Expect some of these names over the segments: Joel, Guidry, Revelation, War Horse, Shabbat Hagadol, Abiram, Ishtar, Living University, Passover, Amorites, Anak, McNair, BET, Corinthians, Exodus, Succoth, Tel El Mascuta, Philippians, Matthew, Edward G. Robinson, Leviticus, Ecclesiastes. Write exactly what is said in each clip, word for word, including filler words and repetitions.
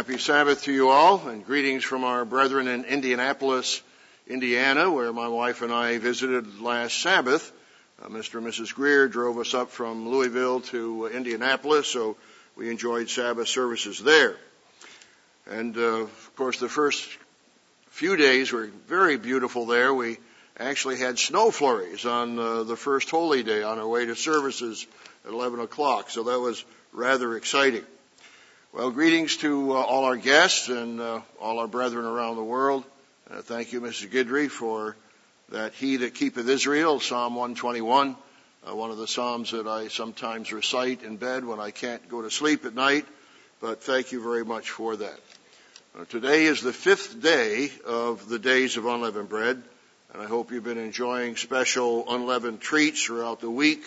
Happy Sabbath to you all, and greetings from our brethren in Indianapolis, Indiana, where my wife and I visited last Sabbath. Uh, Mister and Missus Greer drove us up from Louisville to uh, Indianapolis, so we enjoyed Sabbath services there. And, uh, of course, the first few days were very beautiful there. We actually had snow flurries on uh, the first holy day on our way to services at eleven o'clock, so that was rather exciting. Well, greetings to uh, all our guests and uh, all our brethren around the world. Uh, thank you, Missus Guidry, for that He that keepeth Israel, Psalm one twenty-one, uh, one of the Psalms that I sometimes recite in bed when I can't go to sleep at night, but thank you very much for that. Uh, today is the fifth day of the Days of Unleavened Bread, and I hope you've been enjoying special unleavened treats throughout the week.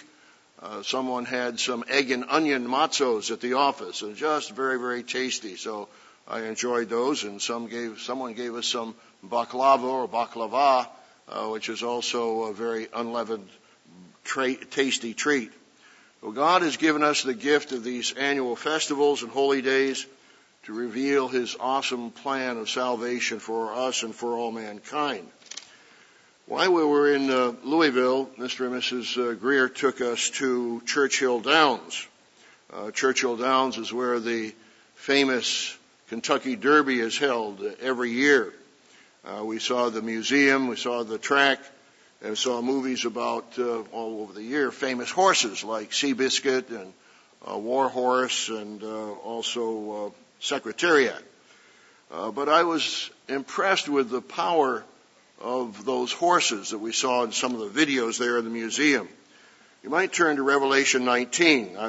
Uh, someone had some egg and onion matzos at the office, and just very, very tasty. So I enjoyed those, and some gave, someone gave us some baklava or baklava, uh, which is also a very unleavened, tra- tasty treat. Well, God has given us the gift of these annual festivals and holy days to reveal His awesome plan of salvation for us and for all mankind. While we were in uh, Louisville, Mister and Missus Uh, Greer took us to Churchill Downs. Uh, Churchill Downs is where the famous Kentucky Derby is held every year. Uh, we saw the museum, we saw the track, and saw movies about, uh, all over the year, famous horses like Seabiscuit and uh, War Horse and uh, also uh, Secretariat. Uh, but I was impressed with the power of those horses that we saw in some of the videos there in the museum. You might turn to Revelation nineteen. I,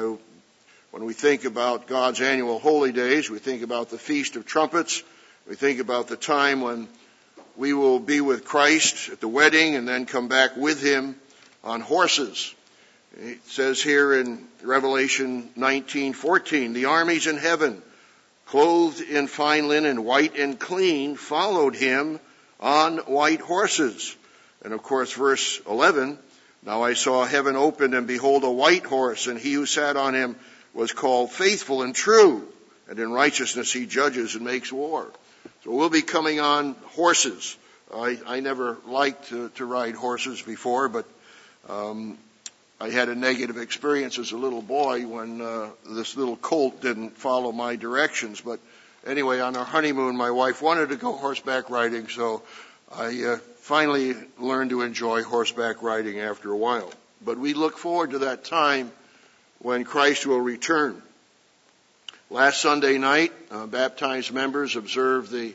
when we think about God's annual holy days, we think about the Feast of Trumpets. We think about the time when we will be with Christ at the wedding and then come back with Him on horses. It says here in Revelation nineteen fourteen, the armies in heaven, clothed in fine linen, white and clean, followed Him on white horses. And of course, verse eleven, now I saw heaven opened, and behold, a white horse, and He who sat on Him was called Faithful and True, and in righteousness He judges and makes war. So we'll be coming on horses. I, I never liked to, to ride horses before, but um, I had a negative experience as a little boy when uh, this little colt didn't follow my directions, but anyway, on our honeymoon, my wife wanted to go horseback riding, so I uh, finally learned to enjoy horseback riding after a while. But we look forward to that time when Christ will return. Last Sunday night, uh, baptized members observed the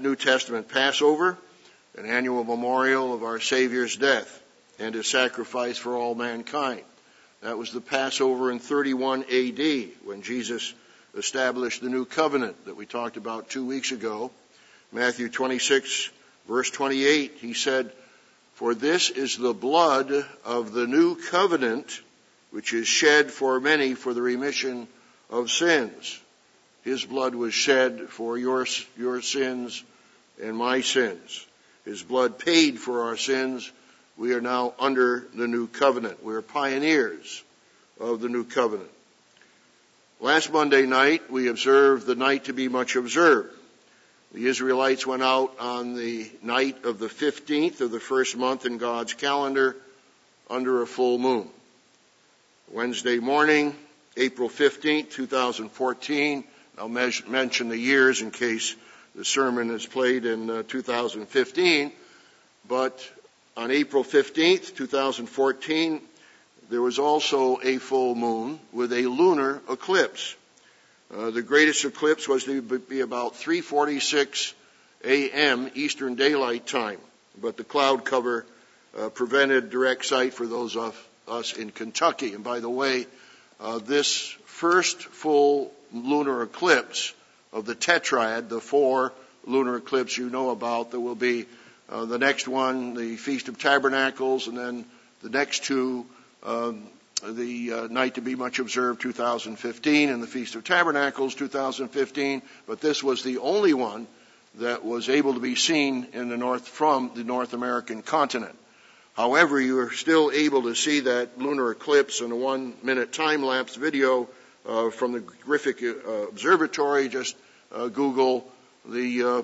New Testament Passover, an annual memorial of our Savior's death and His sacrifice for all mankind. That was the Passover in thirty-one A D, when Jesus established the new covenant that we talked about two weeks ago. Matthew twenty-six, verse twenty-eight, He said, "For this is the blood of the new covenant, which is shed for many for the remission of sins." His blood was shed for your, your sins and my sins. His blood paid for our sins. We are now under the new covenant. We are pioneers of the new covenant. Last Monday night, we observed the night to be much observed. The Israelites went out on the night of the fifteenth of the first month in God's calendar under a full moon. Wednesday morning, April fifteenth, twenty fourteen. I'll mention the years in case the sermon is played in uh, two thousand fifteen. But on April fifteenth, twenty fourteen, there was also a full moon with a lunar eclipse. Uh, the greatest eclipse was to be about three forty-six a.m. Eastern Daylight Time, but the cloud cover uh, prevented direct sight for those of us in Kentucky. And by the way, uh, this first full lunar eclipse of the tetrad, the four lunar eclipse you know about, there will be uh, the next one, the Feast of Tabernacles, and then the next two, Um, the uh, night to be much observed two thousand fifteen and the Feast of Tabernacles two thousand fifteen, but this was the only one that was able to be seen in the north from the North American continent. However, you are still able to see that lunar eclipse in a one minute time lapse video uh, from the Griffith uh, Observatory just uh, Google the uh,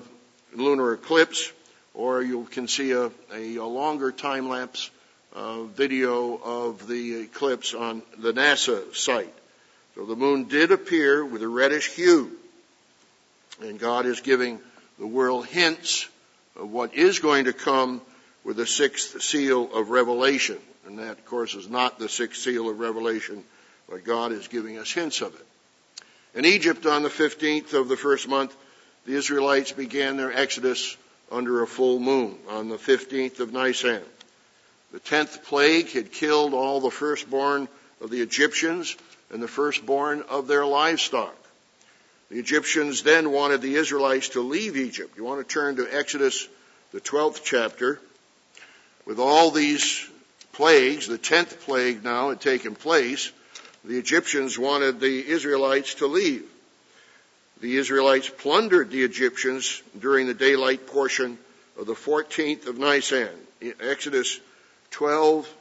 lunar eclipse, or you can see a, a, a longer time lapse uh, video of the eclipse on the NASA site. So the moon did appear with a reddish hue, and God is giving the world hints of what is going to come with the sixth seal of Revelation. And that, of course, is not the sixth seal of Revelation, but God is giving us hints of it. In Egypt, on the fifteenth of the first month, the Israelites began their exodus under a full moon on the fifteenth of Nisan. The tenth plague had killed all the firstborn of the Egyptians and the firstborn of their livestock. The Egyptians then wanted the Israelites to leave Egypt. You want to turn to Exodus, the twelfth chapter. With all these plagues, the tenth plague now had taken place, the Egyptians wanted the Israelites to leave. The Israelites plundered the Egyptians during the daylight portion of the fourteenth of Nisan. In Exodus twelve,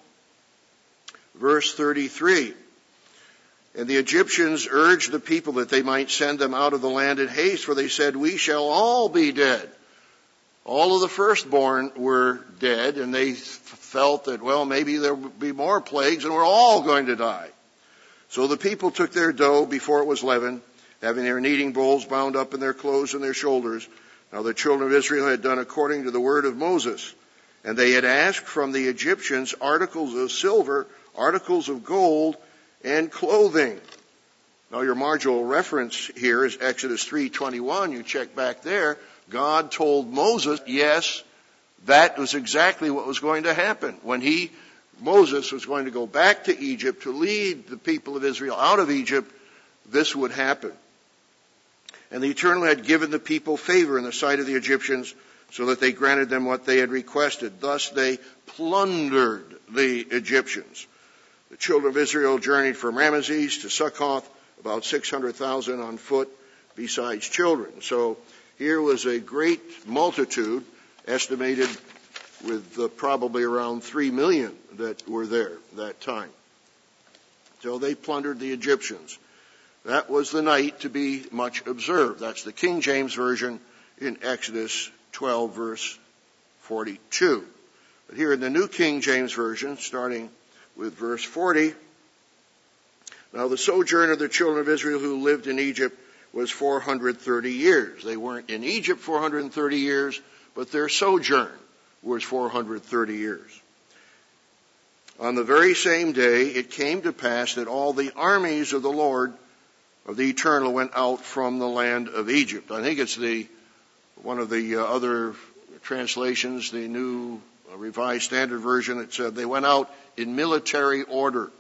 verse thirty-three. And the Egyptians urged the people that they might send them out of the land in haste, for they said, we shall all be dead. All of the firstborn were dead, and they felt that, well, maybe there will be more plagues, and we're all going to die. So the people took their dough before it was leavened, having their kneading bowls bound up in their clothes and their shoulders. Now the children of Israel had done according to the word of Moses. And they had asked from the Egyptians articles of silver, articles of gold, and clothing. Now your marginal reference here is Exodus three twenty-one. You check back there. God told Moses, yes, that was exactly what was going to happen. When he Moses was going to go back to Egypt to lead the people of Israel out of Egypt, this would happen. And the Eternal had given the people favor in the sight of the Egyptians, so that they granted them what they had requested. Thus they plundered the Egyptians. The children of Israel journeyed from Ramesses to Succoth, about six hundred thousand on foot, besides children. So here was a great multitude, estimated with uh, probably around three million that were there that time. So they plundered the Egyptians. That was the night to be much observed. That's the King James Version in Exodus twelve, verse forty-two. But here in the New King James Version, starting with verse forty, now the sojourn of the children of Israel who lived in Egypt was four hundred thirty years. They weren't in Egypt four hundred thirty years, but their sojourn was four hundred thirty years. On the very same day, it came to pass that all the armies of the Lord, of the Eternal, went out from the land of Egypt. I think it's the one of the uh, other translations, the New uh, Revised Standard Version, that said they went out in military order.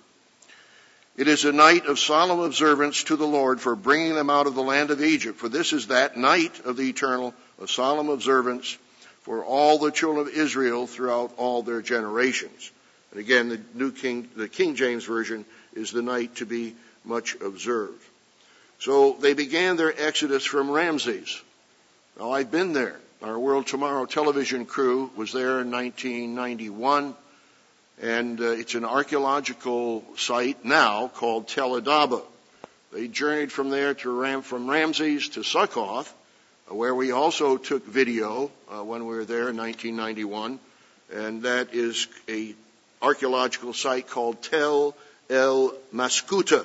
It is a night of solemn observance to the Lord for bringing them out of the land of Egypt. For this is that night of the Eternal, a solemn observance for all the children of Israel throughout all their generations. And again, the New King, the King James Version is the night to be much observed. So they began their exodus from Ramesses. Now I've been there. Our World Tomorrow television crew was there in nineteen ninety-one, and uh, it's an archaeological site now called Tel el-Dab'a. They journeyed from there to Ram, from Ramesses to Succoth, where we also took video uh, when we were there in nineteen ninety-one, and that is a archaeological site called Tel El Mascuta.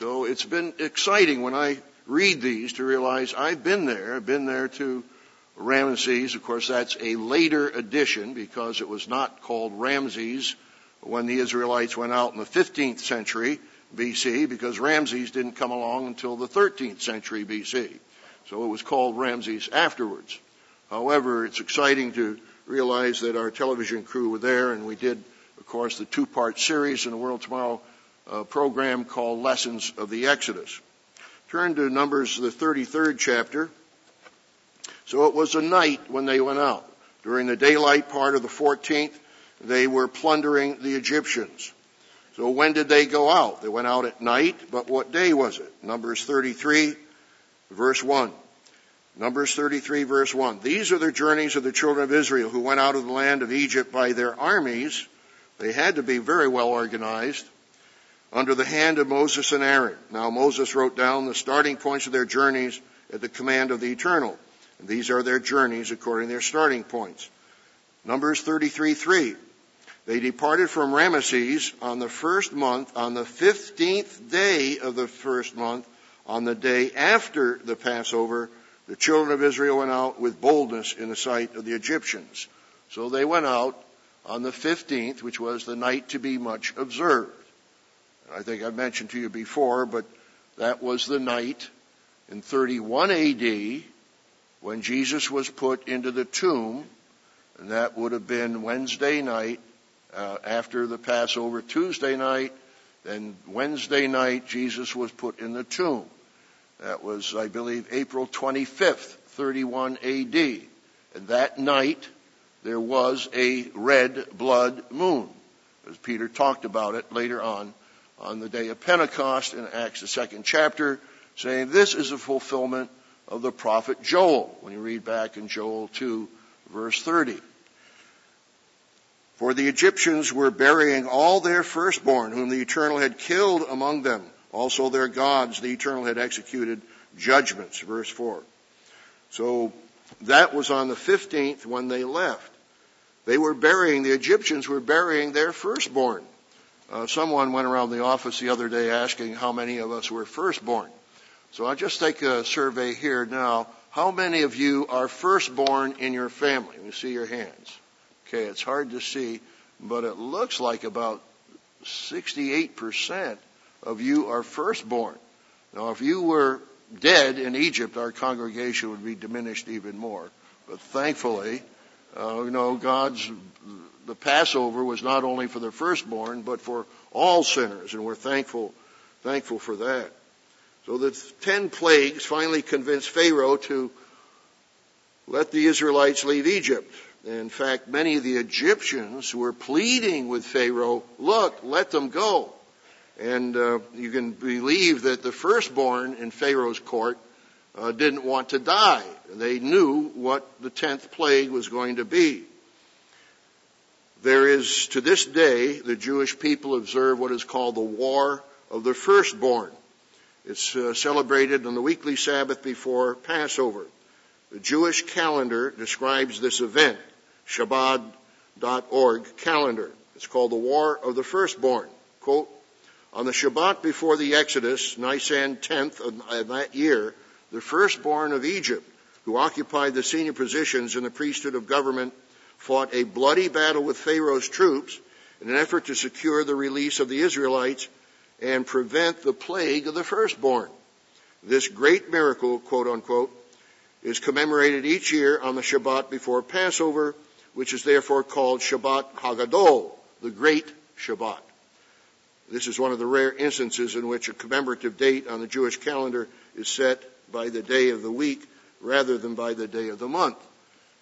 So it's been exciting when I read these to realize I've been there. I've been there to Ramesses. Of course, that's a later addition because it was not called Ramesses when the Israelites went out in the fifteenth century B C, because Ramesses didn't come along until the thirteenth century B C. So it was called Ramesses afterwards. However, it's exciting to realize that our television crew were there, and we did, of course, the two-part series in the World Tomorrow uh, program called Lessons of the Exodus. Turn to Numbers, the thirty-third chapter. So it was a night when they went out. During the daylight part of the fourteenth, they were plundering the Egyptians. So when did they go out? They went out at night, but what day was it? Numbers thirty-three. Verse one. Numbers thirty-three, verse one. These are the journeys of the children of Israel who went out of the land of Egypt by their armies. They had to be very well organized under the hand of Moses and Aaron. Now Moses wrote down the starting points of their journeys at the command of the Eternal. And these are their journeys according to their starting points. Numbers thirty-three three. They departed from Ramesses on the first month, on the fifteenth day of the first month, on the day after the Passover. The children of Israel went out with boldness in the sight of the Egyptians. So they went out on the fifteenth, which was the night to be much observed. And I think I've mentioned to you before, but that was the night in thirty-one A D when Jesus was put into the tomb, and that would have been Wednesday night uh, after the Passover, Tuesday night, then Wednesday night Jesus was put in the tomb. That was, I believe, April twenty-fifth, thirty-one A D And that night, there was a red blood moon, as Peter talked about it later on, on the day of Pentecost in Acts, the second chapter, saying this is a fulfillment of the prophet Joel, when you read back in Joel two, verse thirty. For the Egyptians were burying all their firstborn, whom the Eternal had killed among them. Also their gods, the Eternal, had executed judgments, verse four. So that was on the fifteenth when they left. They were burying, the Egyptians were burying their firstborn. Uh, someone went around the office the other day asking how many of us were firstborn. So I'll just take a survey here now. How many of you are firstborn in your family? Let me see your hands. Okay, it's hard to see, but it looks like about sixty-eight percent of you are firstborn. Now, if you were dead in Egypt, our congregation would be diminished even more. But thankfully, uh, you know, God's, the Passover was not only for the firstborn, but for all sinners, and we're thankful, thankful for that. So the ten plagues finally convinced Pharaoh to let the Israelites leave Egypt. In fact, many of the Egyptians were pleading with Pharaoh, look, let them go. And uh, you can believe that the firstborn in Pharaoh's court uh, didn't want to die. They knew what the tenth plague was going to be. There is, to this day, the Jewish people observe what is called the War of the Firstborn. It's uh, celebrated on the weekly Sabbath before Passover. The Jewish calendar describes this event, Shabbat dot org calendar. It's called the War of the Firstborn. Quote, on the Shabbat before the Exodus, Nisan tenth of that year, the firstborn of Egypt, who occupied the senior positions in the priesthood of government, fought a bloody battle with Pharaoh's troops in an effort to secure the release of the Israelites and prevent the plague of the firstborn. This great miracle, quote unquote, is commemorated each year on the Shabbat before Passover, which is therefore called Shabbat Hagadol, the Great Shabbat. This is one of the rare instances in which a commemorative date on the Jewish calendar is set by the day of the week rather than by the day of the month.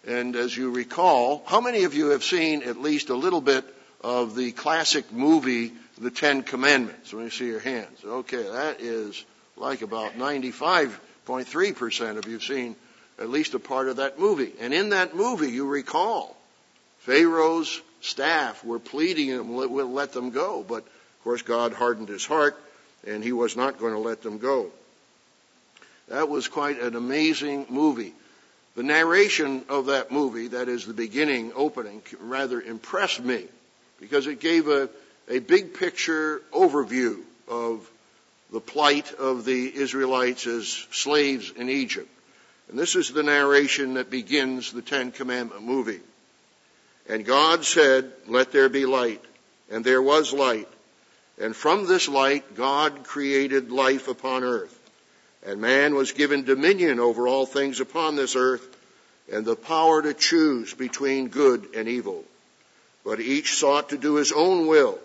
And as you recall, how many of you have seen at least a little bit of the classic movie, The Ten Commandments? Let me see your hands. Okay, that is like about ninety-five point three percent of you have seen at least a part of that movie. And in that movie, you recall, Pharaoh's staff were pleading him, we'll let them go, but of course, God hardened his heart, and he was not going to let them go. That was quite an amazing movie. The narration of that movie, that is the beginning, opening, rather impressed me, because it gave a, a big picture overview of the plight of the Israelites as slaves in Egypt. And this is the narration that begins the Ten Commandment movie. And God said, let there be light, and there was light. And from this light, God created life upon earth. And man was given dominion over all things upon this earth, and the power to choose between good and evil. But each sought to do his own will,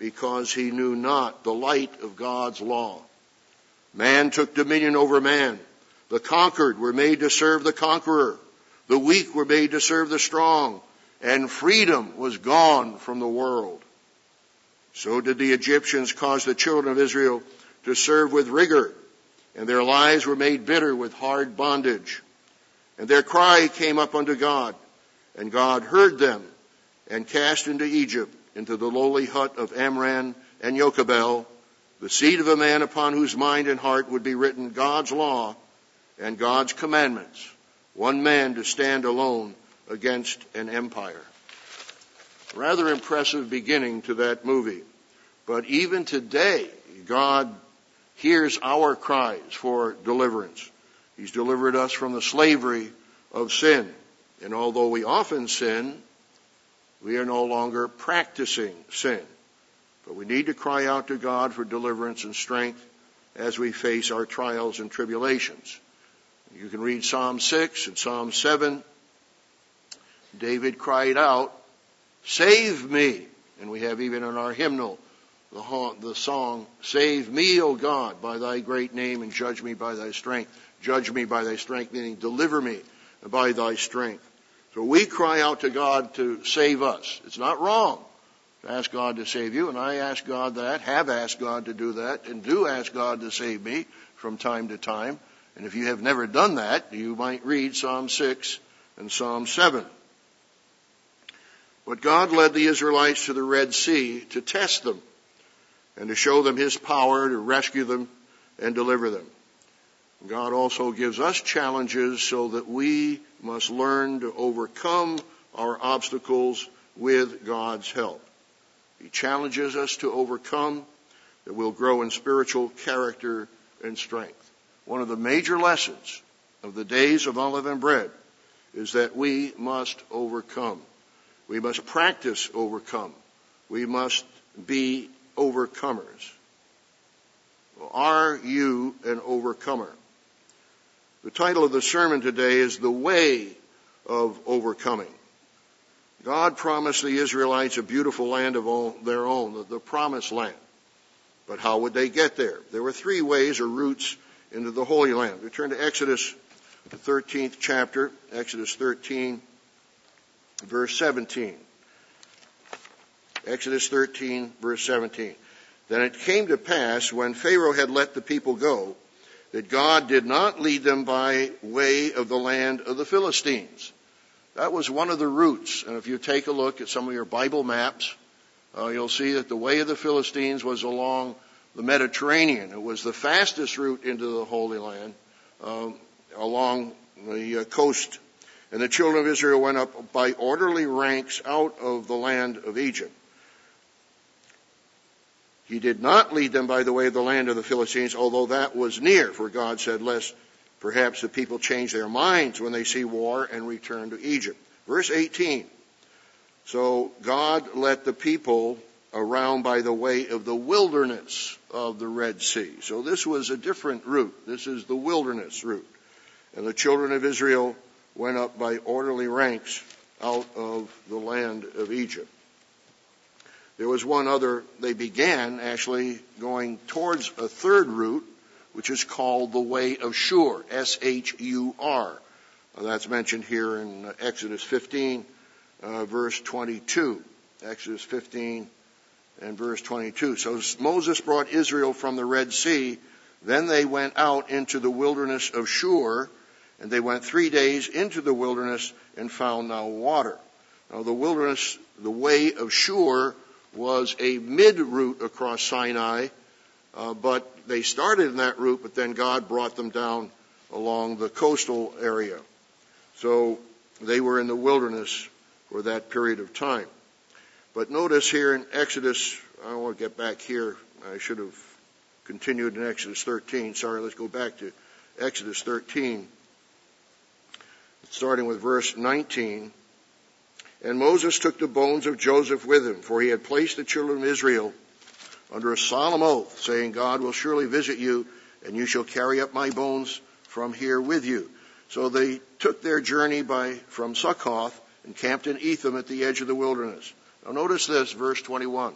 because he knew not the light of God's law. Man took dominion over man. The conquered were made to serve the conqueror. The weak were made to serve the strong. And freedom was gone from the world. So did the Egyptians cause the children of Israel to serve with rigor, and their lives were made bitter with hard bondage. And their cry came up unto God, and God heard them, and cast into Egypt, into the lowly hut of Amram and Jochebed, the seed of a man upon whose mind and heart would be written God's law, and God's commandments, one man to stand alone against an empire. Rather impressive beginning to that movie. But even today, God hears our cries for deliverance. He's delivered us from the slavery of sin. And although we often sin, we are no longer practicing sin. But we need to cry out to God for deliverance and strength as we face our trials and tribulations. You can read Psalm six and Psalm seven. David cried out, "Save me." And we have even in our hymnal the, ha- the song, "Save me, O God, by thy great name, and judge me by thy strength." Judge me by thy strength, meaning deliver me by thy strength. So we cry out to God to save us. It's not wrong to ask God to save you, and I ask God that, have asked God to do that, and do ask God to save me from time to time. And if you have never done that, you might read Psalm six and Psalm seven. But God led the Israelites to the Red Sea to test them and to show them his power to rescue them and deliver them. God also gives us challenges so that we must learn to overcome our obstacles with God's help. He challenges us to overcome, that we'll grow in spiritual character and strength. One of the major lessons of the days of Olive and Bread is that we must overcome. We must practice overcome. We must be overcomers. Are you an overcomer? The title of the sermon today is The Way of Overcoming. God promised the Israelites a beautiful land of their own, the Promised Land. But how would they get there? There were three ways or routes into the Holy Land. We turn to Exodus, the thirteenth chapter, Exodus thirteen, verse seventeen. Exodus thirteen, verse seventeen. Then it came to pass, when Pharaoh had let the people go, that God did not lead them by way of the land of the Philistines. That was one of the routes. And if you take a look at some of your Bible maps, uh, you'll see that the way of the Philistines was along the Mediterranean. It was the fastest route into the Holy Land um, along the uh, coast. And the children of Israel went up by orderly ranks out of the land of Egypt. He did not lead them by the way of the land of the Philistines, although that was near, for God said, lest perhaps the people change their minds when they see war and return to Egypt. Verse eighteen. So God let the people around by the way of the wilderness of the Red Sea. So this was a different route. This is the wilderness route. And the children of Israel went up by orderly ranks out of the land of Egypt. There was one other, they began actually going towards a third route, which is called the Way of Shur, S H U R. That's mentioned here in Exodus fifteen, uh, verse twenty-two. Exodus fifteen and verse twenty-two. So Moses brought Israel from the Red Sea. Then they went out into the wilderness of Shur, and they went three days into the wilderness and found no water. Now the wilderness, the Way of Shur, was a mid-route across Sinai, uh, but they started in that route, but then God brought them down along the coastal area. So they were in the wilderness for that period of time. But notice here in Exodus, I want to get back here. I should have continued in Exodus thirteen. Sorry, let's go back to Exodus thirteen, starting with verse nineteen. And Moses took the bones of Joseph with him, for he had placed the children of Israel under a solemn oath, saying, God will surely visit you, and you shall carry up my bones from here with you. So they took their journey by from Succoth and camped in Etham at the edge of the wilderness. Now notice this, verse twenty-one.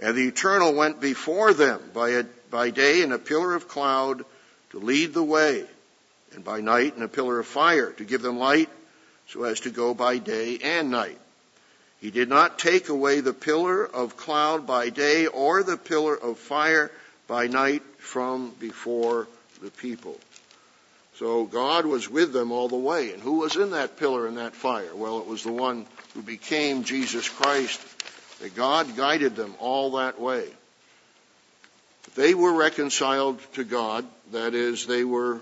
And the Eternal went before them by, a, by day in a pillar of cloud to lead the way, and by night in a pillar of fire to give them light, so as to go by day and night. He did not take away the pillar of cloud by day or the pillar of fire by night from before the people. So God was with them all the way. And who was in that pillar and that fire? Well, it was the one who became Jesus Christ. That God guided them all that way. They were reconciled to God. That is, they were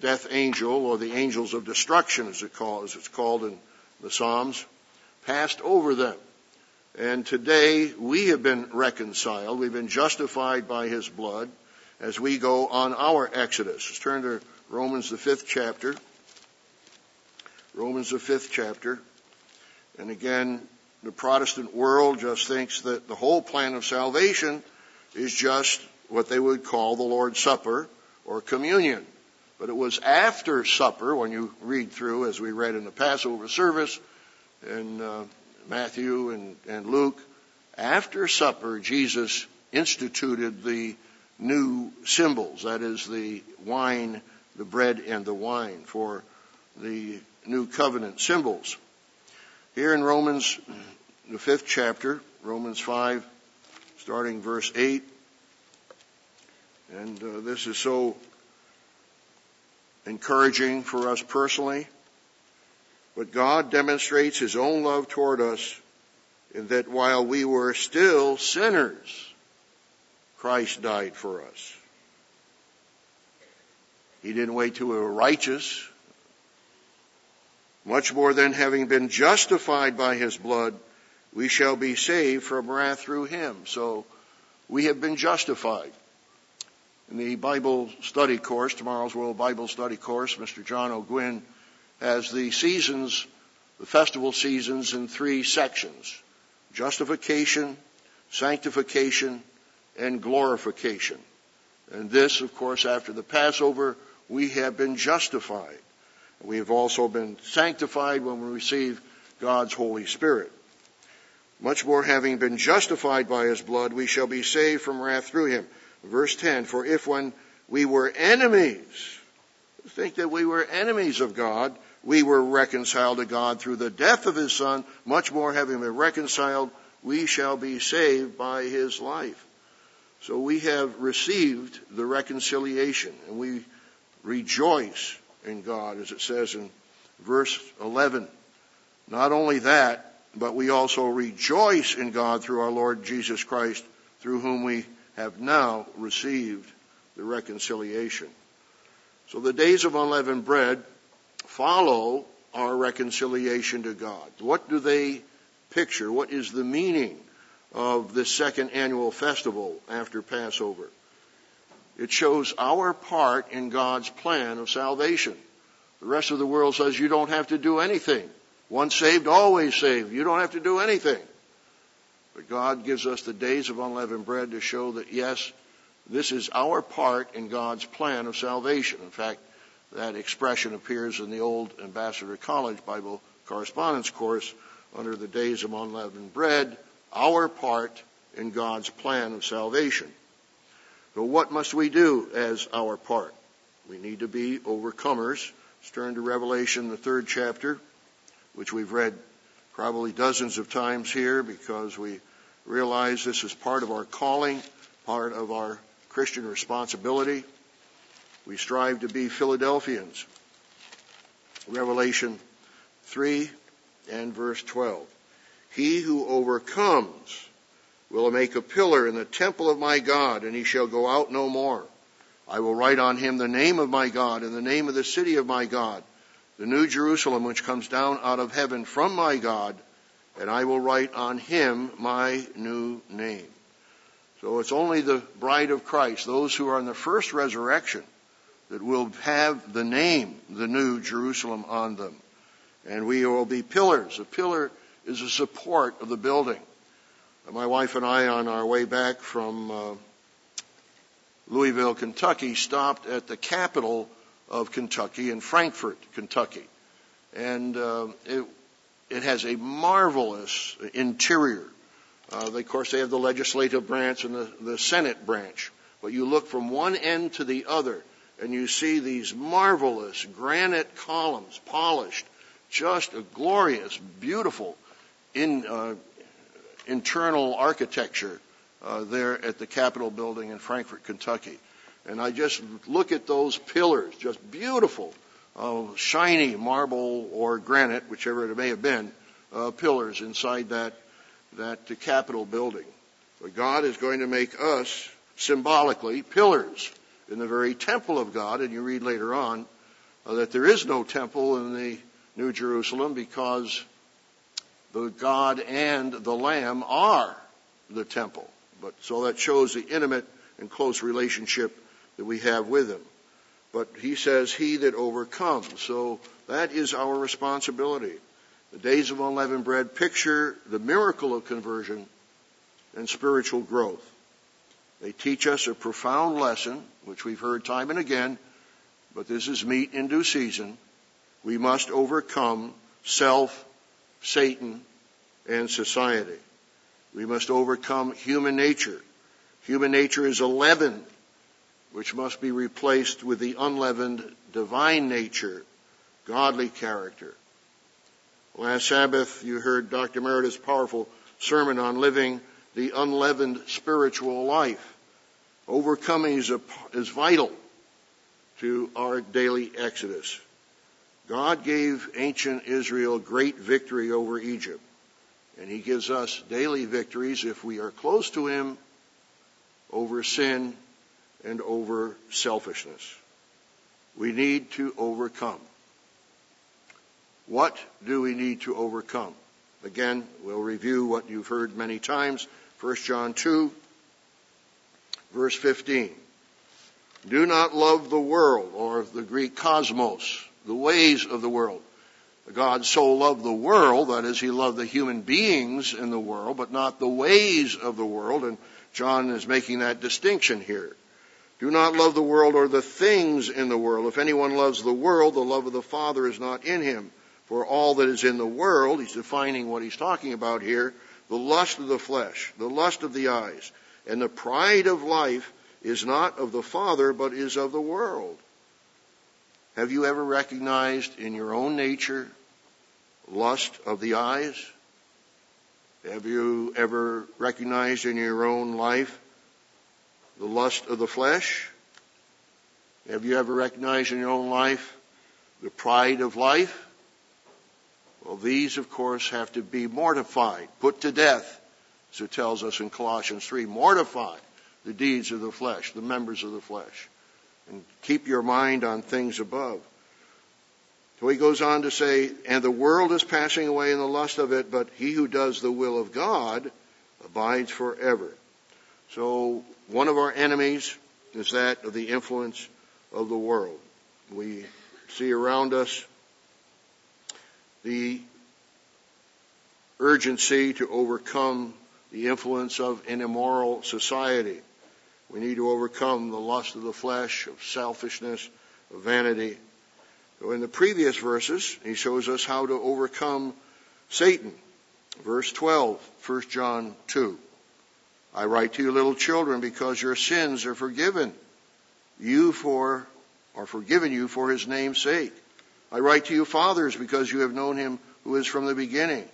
death angel, or the angels of destruction, as it call, as it's called in the Psalms, passed over them. And today we have been reconciled. We've been justified by his blood as we go on our exodus. Let's turn to Romans, the fifth chapter. Romans, the fifth chapter. And again, the Protestant world just thinks that the whole plan of salvation is just what they would call the Lord's Supper or communion. But it was after supper, when you read through, as we read in the Passover service, and uh, Matthew and, and Luke, after supper, Jesus instituted the new symbols, that is the wine, the bread, and the wine for the new covenant symbols. Here in Romans, the fifth chapter, Romans five, starting verse eight, and uh, this is so encouraging for us personally. But God demonstrates his own love toward us in that while we were still sinners, Christ died for us. He didn't wait till we were righteous. Much more than having been justified by his blood, we shall be saved from wrath through him. So we have been justified. In the Bible study course, tomorrow's World Bible Study course, Mister John O'Gwynn has the seasons, the festival seasons, in three sections: justification, sanctification, and glorification. And this, of course, after the Passover, we have been justified. We have also been sanctified when we receive God's Holy Spirit. Much more, having been justified by his blood, we shall be saved from wrath through him. Verse ten, for if when we were enemies, think that we were enemies of God, we were reconciled to God through the death of his son, much more, having been reconciled, we shall be saved by his life. So we have received the reconciliation, and we rejoice in God, as it says in verse eleven. Not only that, but we also rejoice in God through our Lord Jesus Christ, through whom we have now received the reconciliation. So the days of unleavened bread follow our reconciliation to God. What do they picture? What is the meaning of this second annual festival after Passover? It shows our part in God's plan of salvation. The rest of the world says you don't have to do anything. Once saved, always saved. You don't have to do anything. But God gives us the days of unleavened bread to show that, yes, this is our part in God's plan of salvation. In fact, that expression appears in the old Ambassador College Bible Correspondence Course under the days of unleavened bread, our part in God's plan of salvation. So what must we do as our part? We need to be overcomers. Let's turn to Revelation, the third chapter, which we've read probably dozens of times here because we realize this is part of our calling, part of our Christian responsibility. We strive to be Philadelphians. Revelation three and verse twelve. He who overcomes will make a pillar in the temple of my God, and he shall go out no more. I will write on him the name of my God and the name of the city of my God, the new Jerusalem, which comes down out of heaven from my God, and I will write on him my new name. So it's only the bride of Christ, those who are in the first resurrection, that will have the name, the new Jerusalem, on them. And we will be pillars. A pillar is a support of the building. My wife and I, on our way back from uh, Louisville, Kentucky, stopped at the capital of Kentucky in Frankfort, Kentucky. And uh, it, it has a marvelous interior. Uh, they, of course, they have the legislative branch and the, the Senate branch. But you look from one end to the other, and you see these marvelous granite columns, polished, just a glorious, beautiful in, uh, internal architecture uh, there at the Capitol building in Frankfort, Kentucky. And I just look at those pillars, just beautiful, uh, shiny marble or granite, whichever it may have been, uh, pillars inside that that the Capitol building. But God is going to make us, symbolically, pillars in the very temple of God, and you read later on that there is no temple in the New Jerusalem because the God and the Lamb are the temple. But so that shows the intimate and close relationship that we have with him. But he says, he that overcomes. So that is our responsibility. The days of unleavened bread picture the miracle of conversion and spiritual growth. They teach us a profound lesson, which we've heard time and again, but this is meat in due season. We must overcome self, Satan, and society. We must overcome human nature. Human nature is a leaven, which must be replaced with the unleavened divine nature, godly character. Last Sabbath, you heard Doctor Meredith's powerful sermon on living the unleavened spiritual life. Overcoming is, a, is vital to our daily exodus. God gave ancient Israel great victory over Egypt, and he gives us daily victories if we are close to him over sin and over selfishness. We need to overcome. What do we need to overcome? Again, we'll review what you've heard many times. First John two, verse fifteen. Do not love the world, or the Greek cosmos, the ways of the world. God so loved the world, that is, he loved the human beings in the world, but not the ways of the world. And John is making that distinction here. Do not love the world or the things in the world. If anyone loves the world, the love of the Father is not in him. For all that is in the world, he's defining what he's talking about here, the lust of the flesh, the lust of the eyes, and the pride of life is not of the Father, but is of the world. Have you ever recognized in your own nature lust of the eyes? Have you ever recognized in your own life the lust of the flesh? Have you ever recognized in your own life the pride of life? Well, these, of course, have to be mortified, put to death, as it tells us in Colossians three. Mortify the deeds of the flesh, the members of the flesh, and keep your mind on things above. So he goes on to say, and the world is passing away in the lust of it, but he who does the will of God abides forever. So one of our enemies is that of the influence of the world. We see around us the urgency to overcome the influence of an immoral society. We need to overcome the lust of the flesh, of selfishness, of vanity. So in the previous verses, he shows us how to overcome Satan. Verse twelve, First John two. I write to you, little children, because your sins are forgiven. You for, are forgiven you for his name's sake. I write to you, fathers, because you have known him who is from the beginning.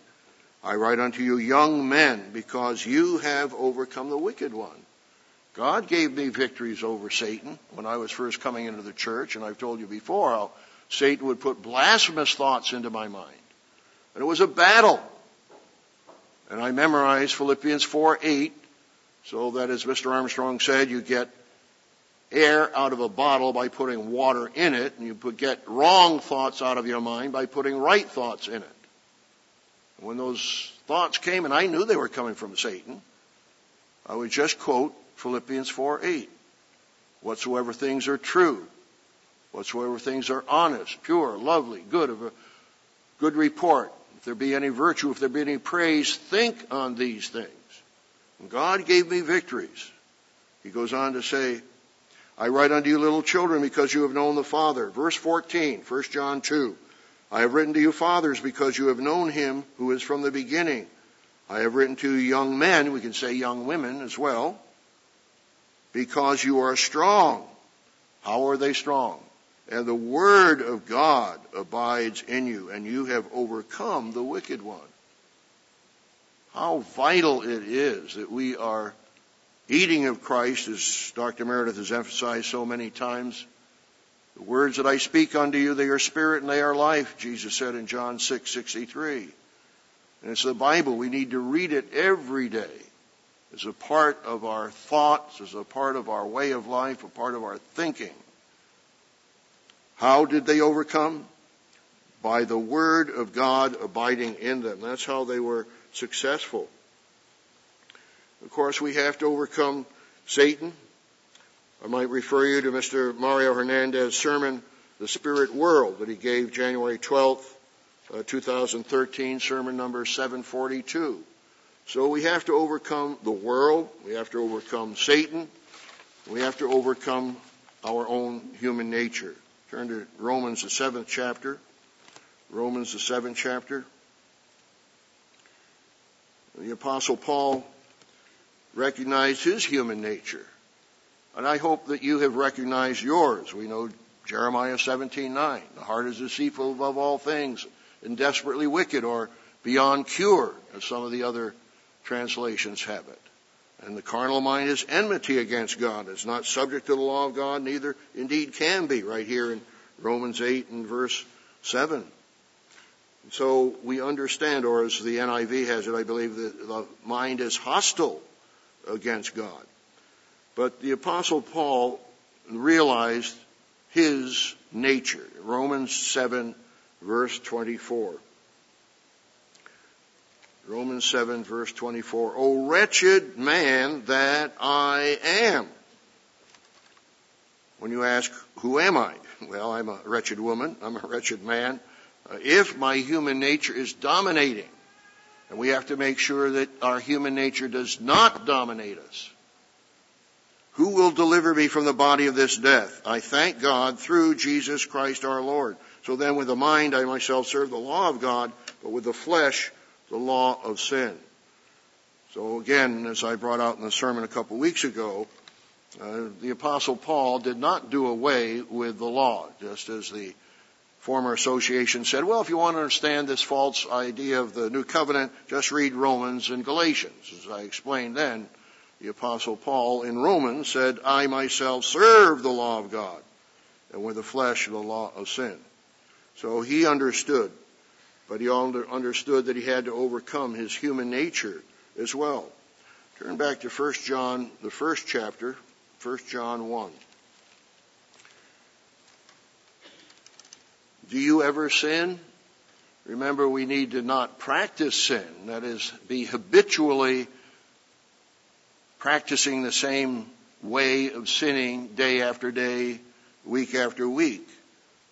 I write unto you, young men, because you have overcome the wicked one. God gave me victories over Satan when I was first coming into the church, and I've told you before how Satan would put blasphemous thoughts into my mind. And it was a battle. And I memorized Philippians four eight, so that, as Mister Armstrong said, you get air out of a bottle by putting water in it, and you get wrong thoughts out of your mind by putting right thoughts in it. And when those thoughts came, and I knew they were coming from Satan, I would just quote Philippians four eight. Whatsoever things are true, whatsoever things are honest, pure, lovely, good, of a good report, if there be any virtue, if there be any praise, think on these things. And God gave me victories. He goes on to say, I write unto you, little children, because you have known the Father. Verse fourteen, First John two. I have written to you, fathers, because you have known him who is from the beginning. I have written to you, young men, we can say young women as well, because you are strong. How are they strong? And the word of God abides in you, and you have overcome the wicked one. How vital it is that we are eating of Christ, as Doctor Meredith has emphasized so many times. The words that I speak unto you, they are spirit and they are life, Jesus said in John six sixty-three. And it's the Bible. We need to read it every day. It's a part of our thoughts, it's a part of our way of life, a part of our thinking. How did they overcome? By the word of God abiding in them. That's how they were successful. Of course, we have to overcome Satan. I might refer you to Mister Mario Hernandez's sermon, The Spirit World, that he gave January twelfth, uh, two thousand thirteen, sermon number seven forty-two. So we have to overcome the world. We have to overcome Satan. We have to overcome our own human nature. Turn to Romans, the seventh chapter. Romans, the seventh chapter. The Apostle Paul recognized his human nature. And I hope that you have recognized yours. We know Jeremiah seventeen nine. The heart is deceitful above all things and desperately wicked, or beyond cure, as some of the other translations have it. And the carnal mind is enmity against God. It's not subject to the law of God, neither indeed can be, right here in Romans eight and verse seven. And so we understand, or as the N I V has it, I believe, that the mind is hostile against God. But the Apostle Paul realized his nature. Romans seven, verse twenty-four. Romans seven, verse twenty-four. O wretched man that I am. When you ask, who am I? Well, I'm a wretched woman. I'm a wretched man. Uh, if my human nature is dominating, and we have to make sure that our human nature does not dominate us. Who will deliver me from the body of this death? I thank God through Jesus Christ our Lord. So then with the mind I myself serve the law of God, but with the flesh the law of sin. So again, as I brought out in the sermon a couple weeks ago, uh, the Apostle Paul did not do away with the law, just as the former association said, well, if you want to understand this false idea of the New Covenant, just read Romans and Galatians. As I explained then, the Apostle Paul in Romans said, I myself serve the law of God, and with the flesh, the law of sin. So he understood, but he understood that he had to overcome his human nature as well. Turn back to First John, the first chapter, First John one. Do you ever sin? Remember, we need to not practice sin, that is, be habitually practicing the same way of sinning day after day, week after week.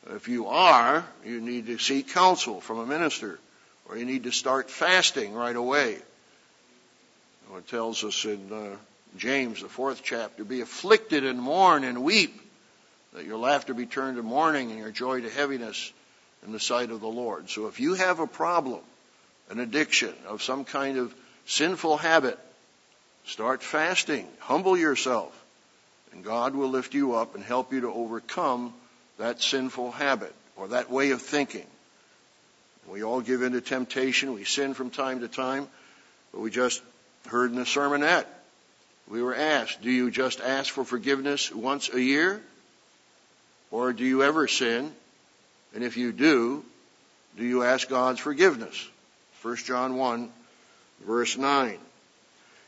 If you are, you need to seek counsel from a minister, or you need to start fasting right away. It tells us in uh, James, the fourth chapter, be afflicted and mourn and weep, that your laughter be turned to mourning and your joy to heaviness in the sight of the Lord. So if you have a problem, an addiction of some kind of sinful habit, start fasting, humble yourself, and God will lift you up and help you to overcome that sinful habit or that way of thinking. We all give in to temptation. We sin from time to time. But we just heard in the sermonette, we were asked, do you just ask for forgiveness once a year? Or do you ever sin? And if you do, do you ask God's forgiveness? First John one, verse nine.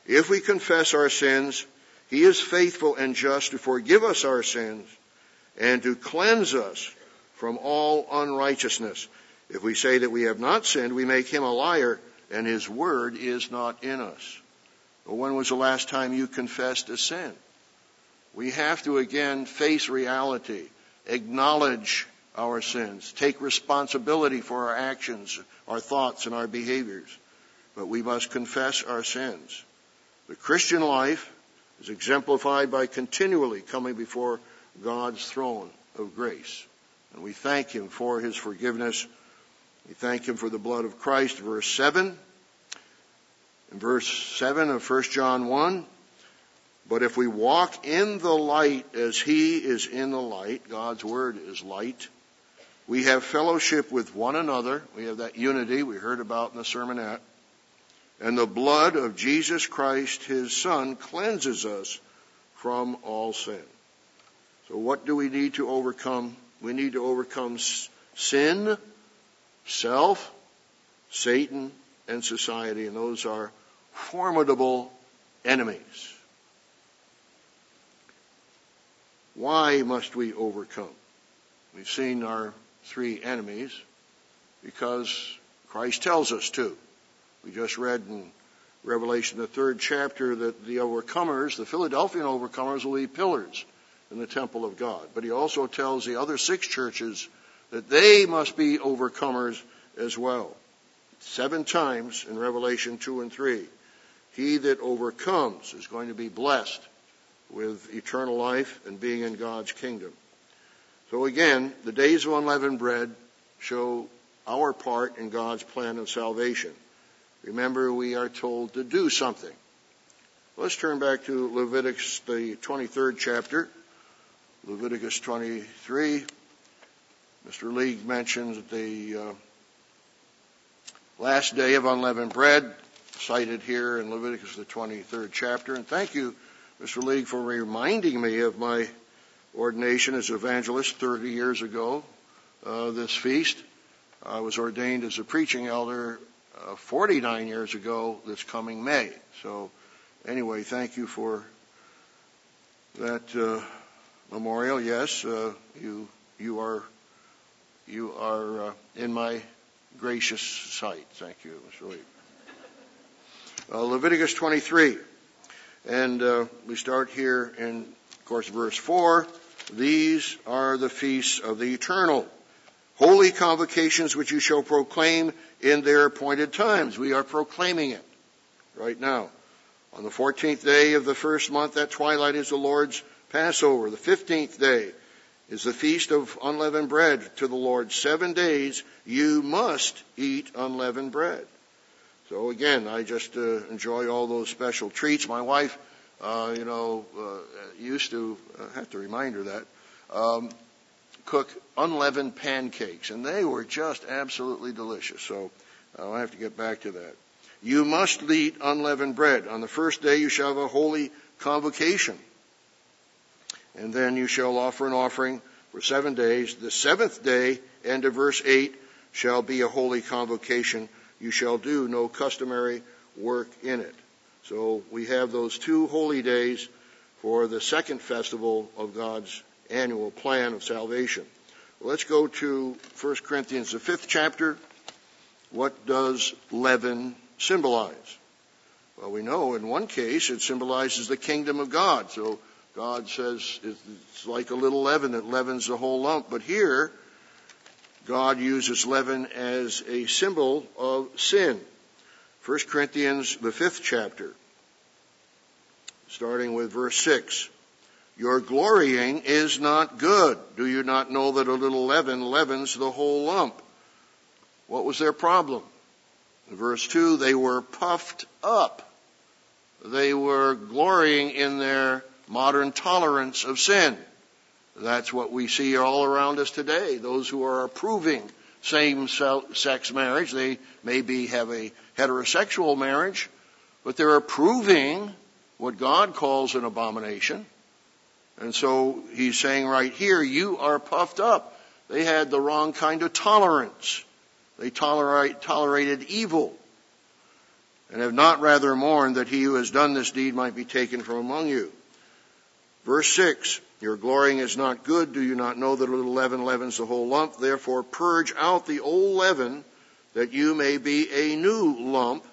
If we confess our sins, he is faithful and just to forgive us our sins and to cleanse us from all unrighteousness. If we say that we have not sinned, we make him a liar, and his word is not in us. But when was the last time you confessed a sin? We have to again face reality, acknowledge our sins, take responsibility for our actions, our thoughts, and our behaviors. But we must confess our sins. The Christian life is exemplified by continually coming before God's throne of grace. And we thank him for his forgiveness. We thank him for the blood of Christ. Verse seven. In verse seven of First John one, but if we walk in the light as he is in the light, God's word is light, we have fellowship with one another. We have that unity we heard about in the sermonette. And the blood of Jesus Christ, his Son, cleanses us from all sin. So what do we need to overcome? We need to overcome sin, self, Satan, and society. And those are formidable enemies. Why must we overcome? We've seen our three enemies because Christ tells us to. We just read in Revelation, the third chapter, that the overcomers, the Philadelphian overcomers, will be pillars in the temple of God. But he also tells the other six churches that they must be overcomers as well. Seven times in Revelation two and three. He that overcomes is going to be blessed with eternal life and being in God's kingdom. So again, the days of unleavened bread show our part in God's plan of salvation. Remember, we are told to do something. Let's turn back to Leviticus, the twenty-third chapter. Leviticus twenty-three. Mister League mentions the uh, last day of unleavened bread, cited here in Leviticus, the twenty-third chapter. And thank you, Mister League, for reminding me of my ordination as evangelist thirty years ago, uh, this feast. I was ordained as a preaching elder uh, forty-nine years ago this coming May. So anyway, thank you for that uh, memorial. Yes, uh, you you are you are uh, in my gracious sight. Thank you, Mister League. Uh, Leviticus twenty-three. And uh, we start here in, of course, verse four. These are the feasts of the eternal, holy convocations which you shall proclaim in their appointed times. We are proclaiming it right now. On the fourteenth day of the first month at twilight is the Lord's Passover. The fifteenth day is the feast of unleavened bread to the Lord. Seven days you must eat unleavened bread. So again, I just uh, enjoy all those special treats. My wife, uh, you know, uh, used to, uh, I have to remind her that, um, cook unleavened pancakes. And they were just absolutely delicious. So uh, I have to get back to that. You must eat unleavened bread. On the first day you shall have a holy convocation. And then you shall offer an offering for seven days. The seventh day, end of verse eight, shall be a holy convocation. You shall do no customary work in it. So we have those two holy days for the second festival of God's annual plan of salvation. Let's go to First Corinthians, the fifth chapter. What does leaven symbolize? Well, we know in one case it symbolizes the kingdom of God. So God says it's like a little leaven that leavens the whole lump. But here, God uses leaven as a symbol of sin. First Corinthians, the fifth chapter, starting with verse six. Your glorying is not good. Do you not know that a little leaven leavens the whole lump? What was their problem? In verse two, they were puffed up. They were glorying in their modern tolerance of sin. That's what we see all around us today. Those who are approving same-sex marriage, they maybe have a heterosexual marriage, but they're approving what God calls an abomination. And so he's saying right here, you are puffed up. They had the wrong kind of tolerance. They tolerate, tolerated evil, and have not rather mourned that he who has done this deed might be taken from among you. Verse six. Your glorying is not good. Do you not know that a little leaven leavens the whole lump? Therefore purge out the old leaven, that you may be a new lump,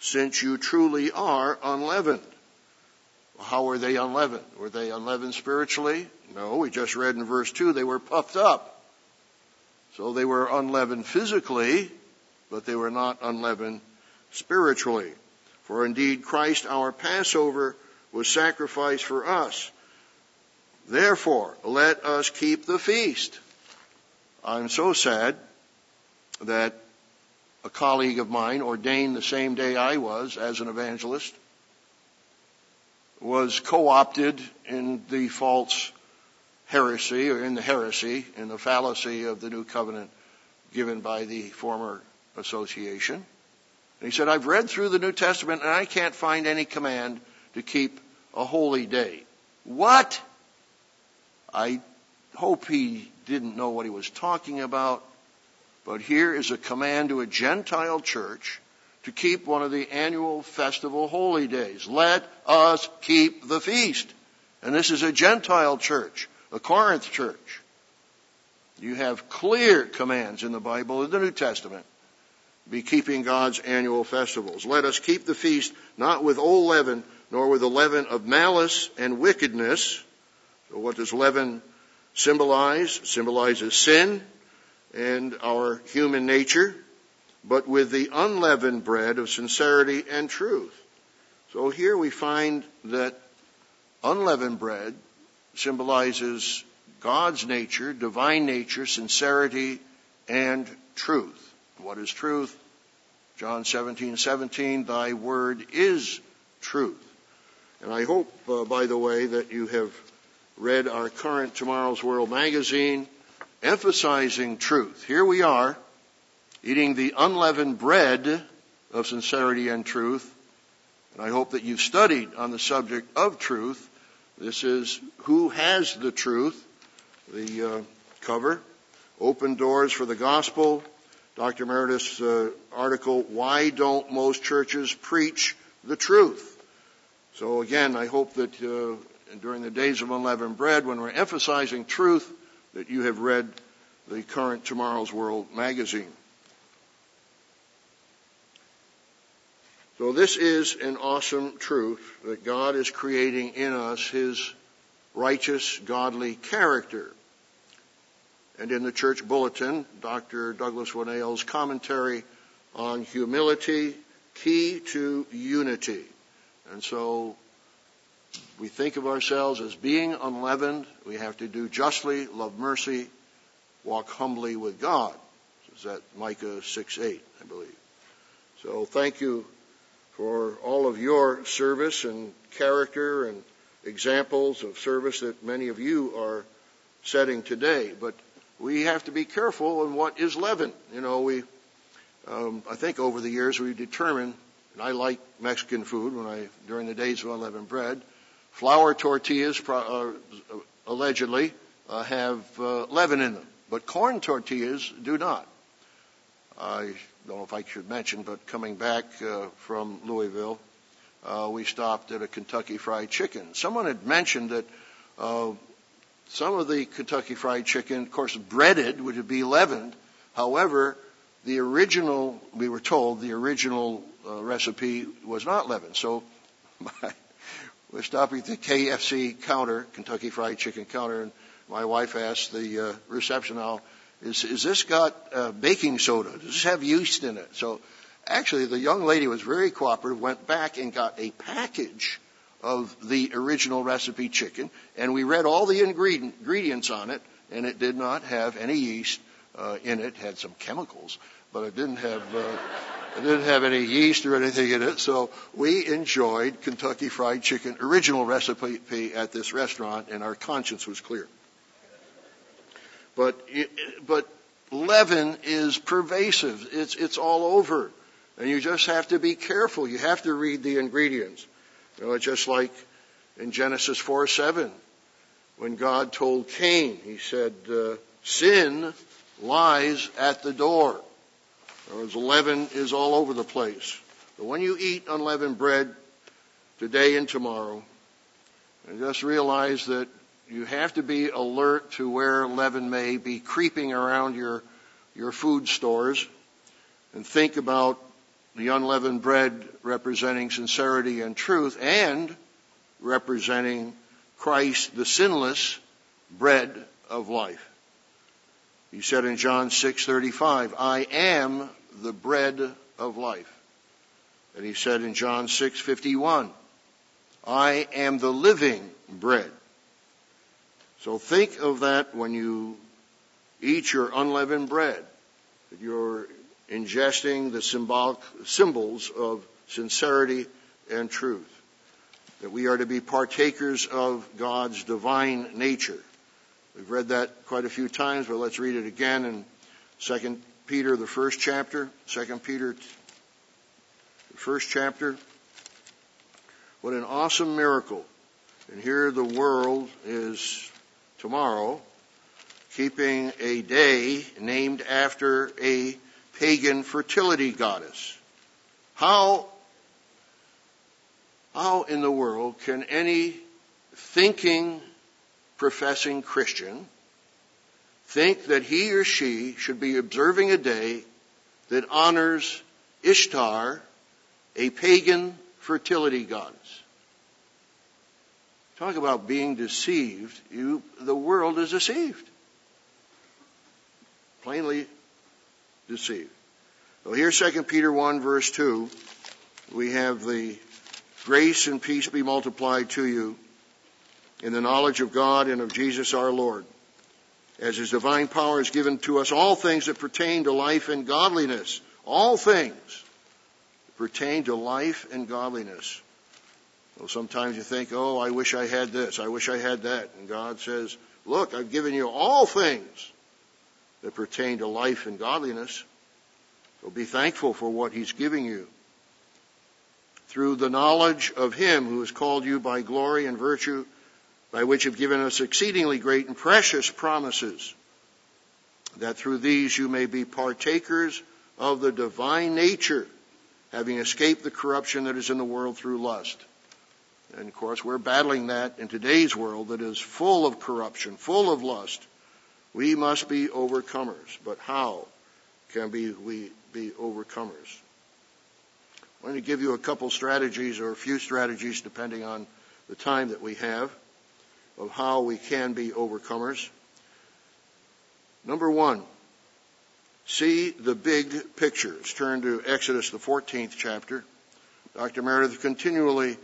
since you truly are unleavened. How were they unleavened? Were they unleavened spiritually? No, we just read in verse two, they were puffed up. So they were unleavened physically, but they were not unleavened spiritually. For indeed Christ our Passover was sacrificed for us. Therefore, let us keep the feast. I'm so sad that a colleague of mine, ordained the same day I was as an evangelist, was co-opted in the false heresy, or in the heresy, in the fallacy of the new covenant given by the former association. And he said, I've read through the New Testament and I can't find any command to keep a holy day. What? I hope he didn't know what he was talking about, but here is a command to a Gentile church to keep one of the annual festival holy days. Let us keep the feast. And this is a Gentile church, a Corinth church. You have clear commands in the Bible in the New Testament. Be keeping God's annual festivals. Let us keep the feast not with old leaven, nor with the leaven of malice and wickedness. So what does leaven symbolize? It symbolizes sin and our human nature, but with the unleavened bread of sincerity and truth. So here we find that unleavened bread symbolizes God's nature, divine nature, sincerity, and truth. What is truth? John seventeen seventeen, thy word is truth. And I hope, uh, by the way, that you have read our current Tomorrow's World magazine emphasizing truth. Here we are, eating the unleavened bread of sincerity and truth. And I hope that you've studied on the subject of truth. This is Who Has the Truth, the uh, cover. Open Doors for the Gospel. Doctor Meredith's uh, article, Why Don't Most Churches Preach the Truth? So again, I hope that uh, during the days of unleavened bread, when we're emphasizing truth, that you have read the current Tomorrow's World magazine. So this is an awesome truth that God is creating in us His righteous, godly character. And in the church bulletin, Doctor Douglas Winnale's commentary on humility, key to unity. And so we think of ourselves as being unleavened. We have to do justly, love mercy, walk humbly with God. Is that Micah six eight, I believe. So thank you for all of your service and character and examples of service that many of you are setting today. But we have to be careful in what is leaven. You know, we, um, I think over the years we've determined, and I like Mexican food when I, during the days of unleavened bread, flour tortillas uh, allegedly uh, have uh, leaven in them, but corn tortillas do not. I don't know if I should mention, but coming back uh, from Louisville, uh, we stopped at a Kentucky Fried Chicken. Someone had mentioned that uh, some of the Kentucky Fried Chicken, of course, breaded, would be leavened. However, the original, we were told, the original uh, recipe was not leavened. So my, we're stopping at the K F C counter, Kentucky Fried Chicken counter, and my wife asked the uh, reception owl, Is, is this got uh, baking soda? Does this have yeast in it? So actually the young lady was very cooperative, went back and got a package of the original recipe chicken, and we read all the ingredient, ingredients on it, and it did not have any yeast uh, in it. It had some chemicals, but it didn't have uh, it didn't have any yeast or anything in it. So we enjoyed Kentucky Fried Chicken original recipe at this restaurant, and our conscience was clear. But but leaven is pervasive. It's it's all over, and you just have to be careful. You have to read the ingredients. You know, it's just like in Genesis four seven, when God told Cain, He said, uh, "Sin lies at the door." In other words, leaven is all over the place. But when you eat unleavened bread today and tomorrow, and just realize that you have to be alert to where leaven may be creeping around your your food stores, and think about the unleavened bread representing sincerity and truth and representing Christ, the sinless bread of life. He said in John six thirty-five, I am the bread of life. And He said in John six fifty-one, I am the living bread. So think of that when you eat your unleavened bread, that you're ingesting the symbolic symbols of sincerity and truth, that we are to be partakers of God's divine nature. We've read that quite a few times, but let's read it again in Second Peter, the first chapter. Second Peter, the first chapter. What an awesome miracle. And here the world is tomorrow, keeping a day named after a pagan fertility goddess. How, how in the world can any thinking, professing Christian think that he or she should be observing a day that honors Ishtar, a pagan fertility goddess. Talk about being deceived. You, the world is deceived. Plainly deceived. So here, Second Peter one, verse two, we have the grace and peace be multiplied to you in the knowledge of God and of Jesus our Lord, as his divine power is given to us all things that pertain to life and godliness. All things that pertain to life and godliness. Well, sometimes you think, oh, I wish I had this, I wish I had that. And God says, look, I've given you all things that pertain to life and godliness. So be thankful for what he's giving you. Through the knowledge of him who has called you by glory and virtue, by which have given us exceedingly great and precious promises, that through these you may be partakers of the divine nature, having escaped the corruption that is in the world through lust. And, of course, we're battling that in today's world that is full of corruption, full of lust. We must be overcomers. But how can we be overcomers? I'm going to give you a couple strategies, or a few strategies, depending on the time that we have, of how we can be overcomers. Number one, see the big picture. Let's turn to Exodus, the fourteenth chapter. Doctor Meredith continually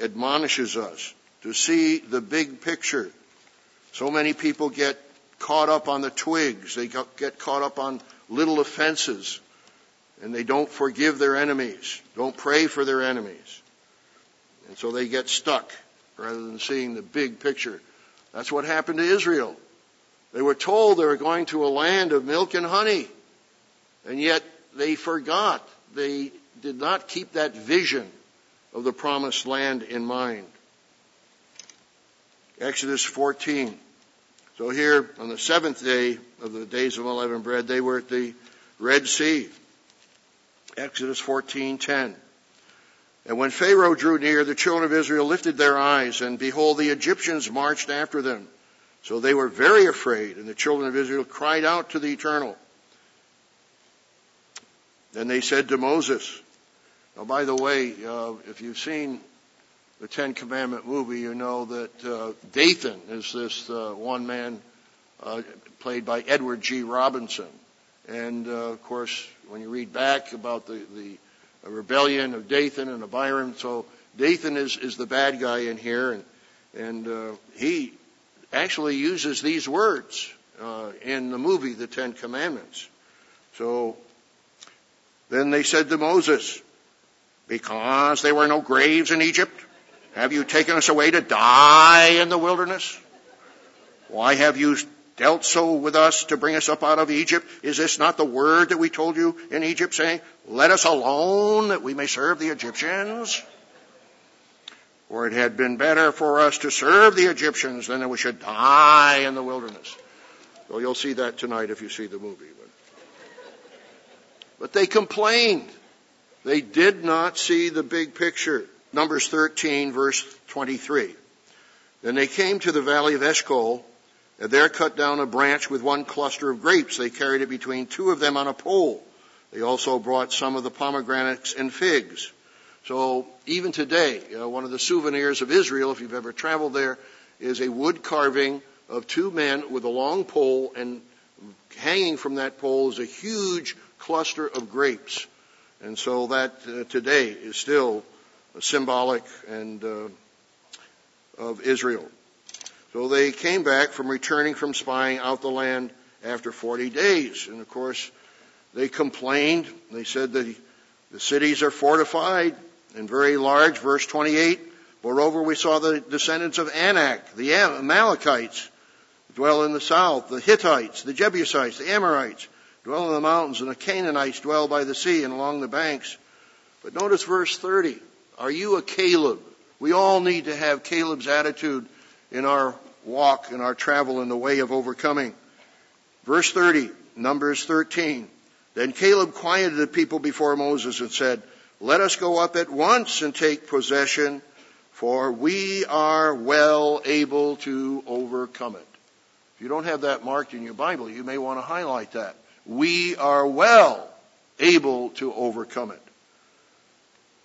admonishes us to see the big picture. So many people get caught up on the twigs. They get caught up on little offenses, and they don't forgive their enemies, don't pray for their enemies. And so they get stuck rather than seeing the big picture. That's what happened to Israel. They were told they were going to a land of milk and honey, and yet they forgot. They did not keep that vision of the promised land in mind. Exodus fourteen. So here, on the seventh day of the days of unleavened bread, they were at the Red Sea. Exodus fourteen ten. And when Pharaoh drew near, the children of Israel lifted their eyes, and behold, the Egyptians marched after them. So they were very afraid, and the children of Israel cried out to the Eternal. Then they said to Moses, now, by the way, uh, if you've seen the Ten Commandment movie, you know that uh, Dathan is this uh, one man uh, played by Edward G. Robinson. And, uh, of course, when you read back about the, the rebellion of Dathan and Abiram, so Dathan is, is the bad guy in here, and, and uh, he actually uses these words uh, in the movie, The Ten Commandments. So then they said to Moses, because there were no graves in Egypt, have you taken us away to die in the wilderness? Why have you dealt so with us to bring us up out of Egypt? Is this not the word that we told you in Egypt, saying, let us alone that we may serve the Egyptians? For it had been better for us to serve the Egyptians than that we should die in the wilderness. Well, you'll see that tonight if you see the movie. But they complained. They did not see the big picture. Numbers thirteen, verse twenty-three. Then they came to the valley of Eshcol, and there cut down a branch with one cluster of grapes. They carried it between two of them on a pole. They also brought some of the pomegranates and figs. So even today, you know, one of the souvenirs of Israel, if you've ever traveled there, is a wood carving of two men with a long pole, and hanging from that pole is a huge cluster of grapes. And so that uh, today is still symbolic and uh, of Israel. So they came back from returning from spying out the land after forty days. And, of course, they complained. They said that the cities are fortified and very large. Verse twenty-eight, moreover, we saw the descendants of Anak, the Amalekites, dwell in the south, the Hittites, the Jebusites, the Amorites, dwell in the mountains, and the Canaanites dwell by the sea and along the banks. But notice verse thirty. Are you a Caleb? We all need to have Caleb's attitude in our walk, in our travel, in the way of overcoming. Verse thirty, Numbers thirteen. Then Caleb quieted the people before Moses and said, let us go up at once and take possession, for we are well able to overcome it. If you don't have that marked in your Bible, you may want to highlight that. We are well able to overcome it.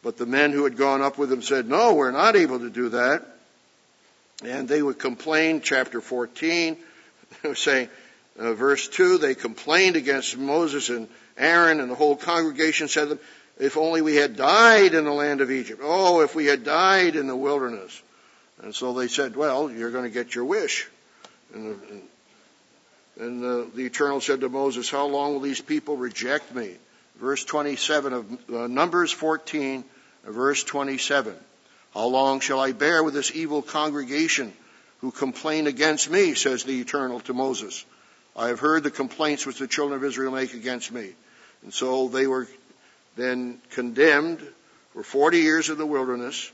But the men who had gone up with him said, no, we're not able to do that. And they would complain, chapter fourteen, they were saying, uh, verse two, they complained against Moses and Aaron, and the whole congregation said to them, if only we had died in the land of Egypt. Oh, if we had died in the wilderness. And so they said, well, you're going to get your wish. And, and, and the, the Eternal said to Moses, how long will these people reject me? Verse twenty-seven of uh, Numbers fourteen, verse twenty-seven. How long shall I bear with this evil congregation who complain against me, says the Eternal to Moses. I have heard the complaints which the children of Israel make against me. And so they were then condemned for forty years in the wilderness,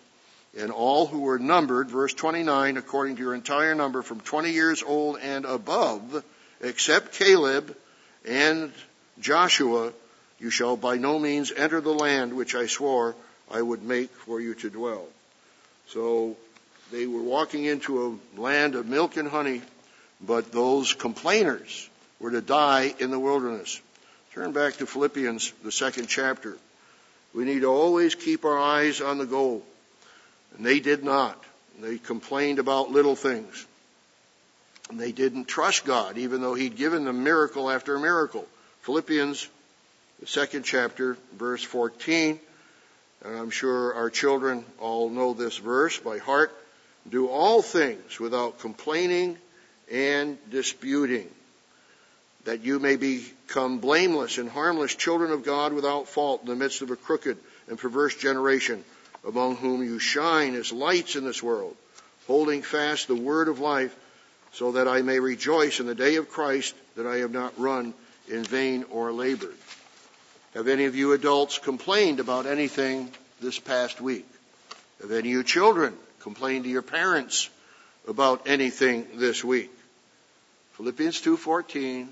and all who were numbered, verse twenty-nine, according to your entire number, from twenty years old and above, except Caleb and Joshua, you shall by no means enter the land which I swore I would make for you to dwell. So they were walking into a land of milk and honey, but those complainers were to die in the wilderness. Turn back to Philippians, the second chapter. We need to always keep our eyes on the goal. And they did not. They complained about little things. And they didn't trust God, even though he'd given them miracle after miracle. Philippians, the second chapter, verse fourteen. And I'm sure our children all know this verse by heart. Do all things without complaining and disputing, that you may become blameless and harmless children of God without fault in the midst of a crooked and perverse generation, among whom you shine as lights in this world, holding fast the word of life, so that I may rejoice in the day of Christ that I have not run in vain or labored. Have any of you adults complained about anything this past week? Have any of you children complained to your parents about anything this week? Philippians two fourteen,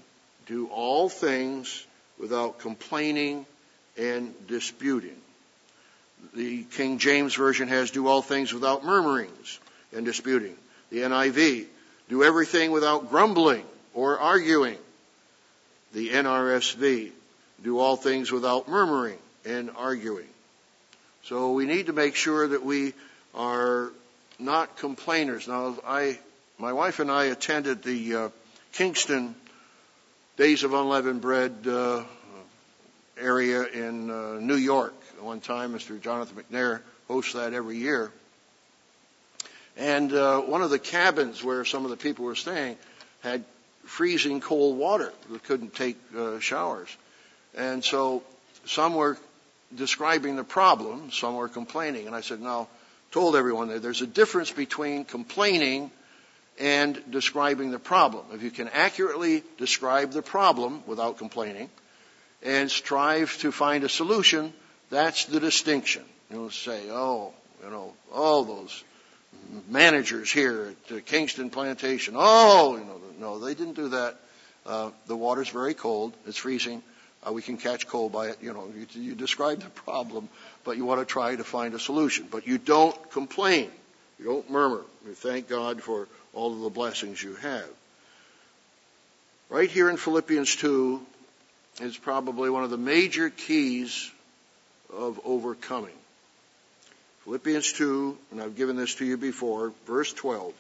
do all things without complaining and disputing. The King James Version has do all things without murmurings and disputing. The N I V, do everything without grumbling or arguing. The N R S V, do all things without murmuring and arguing. So we need to make sure that we are not complainers. Now, I, my wife and I attended the uh, Kingston Days of Unleavened Bread uh, area in uh, New York. One time, Mister Jonathan McNair hosts that every year. And uh, one of the cabins where some of the people were staying had freezing cold water. They couldn't take uh, showers. And so some were describing the problem, some were complaining. And I said, now, told everyone that there's a difference between complaining and describing the problem. If you can accurately describe the problem without complaining and strive to find a solution, that's the distinction. You'll say, oh, you know, all those managers here at uh, Kingston Plantation, oh, you know, no, they didn't do that. Uh, the water's very cold. It's freezing. Uh, we can catch cold by it. You know, you, you describe the problem, but you want to try to find a solution. But you don't complain. You don't murmur. You thank God for all of the blessings you have. Right here in Philippians two is probably one of the major keys of overcoming. Philippians two, and I've given this to you before, verse twelve.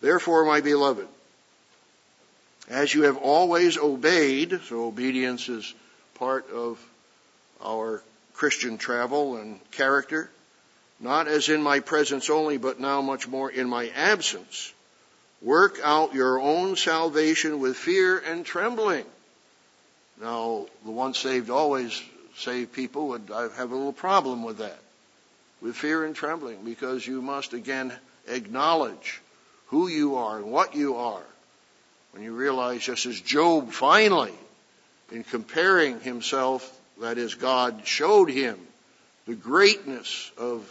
Therefore, my beloved, as you have always obeyed, so obedience is part of our Christian travel and character, not as in my presence only, but now much more in my absence, work out your own salvation with fear and trembling. Now, the once saved, always saved people would have a little problem with that, with fear and trembling, because you must again acknowledge who you are and what you are. When you realize, just as Job finally, in comparing himself, that is, God showed him the greatness of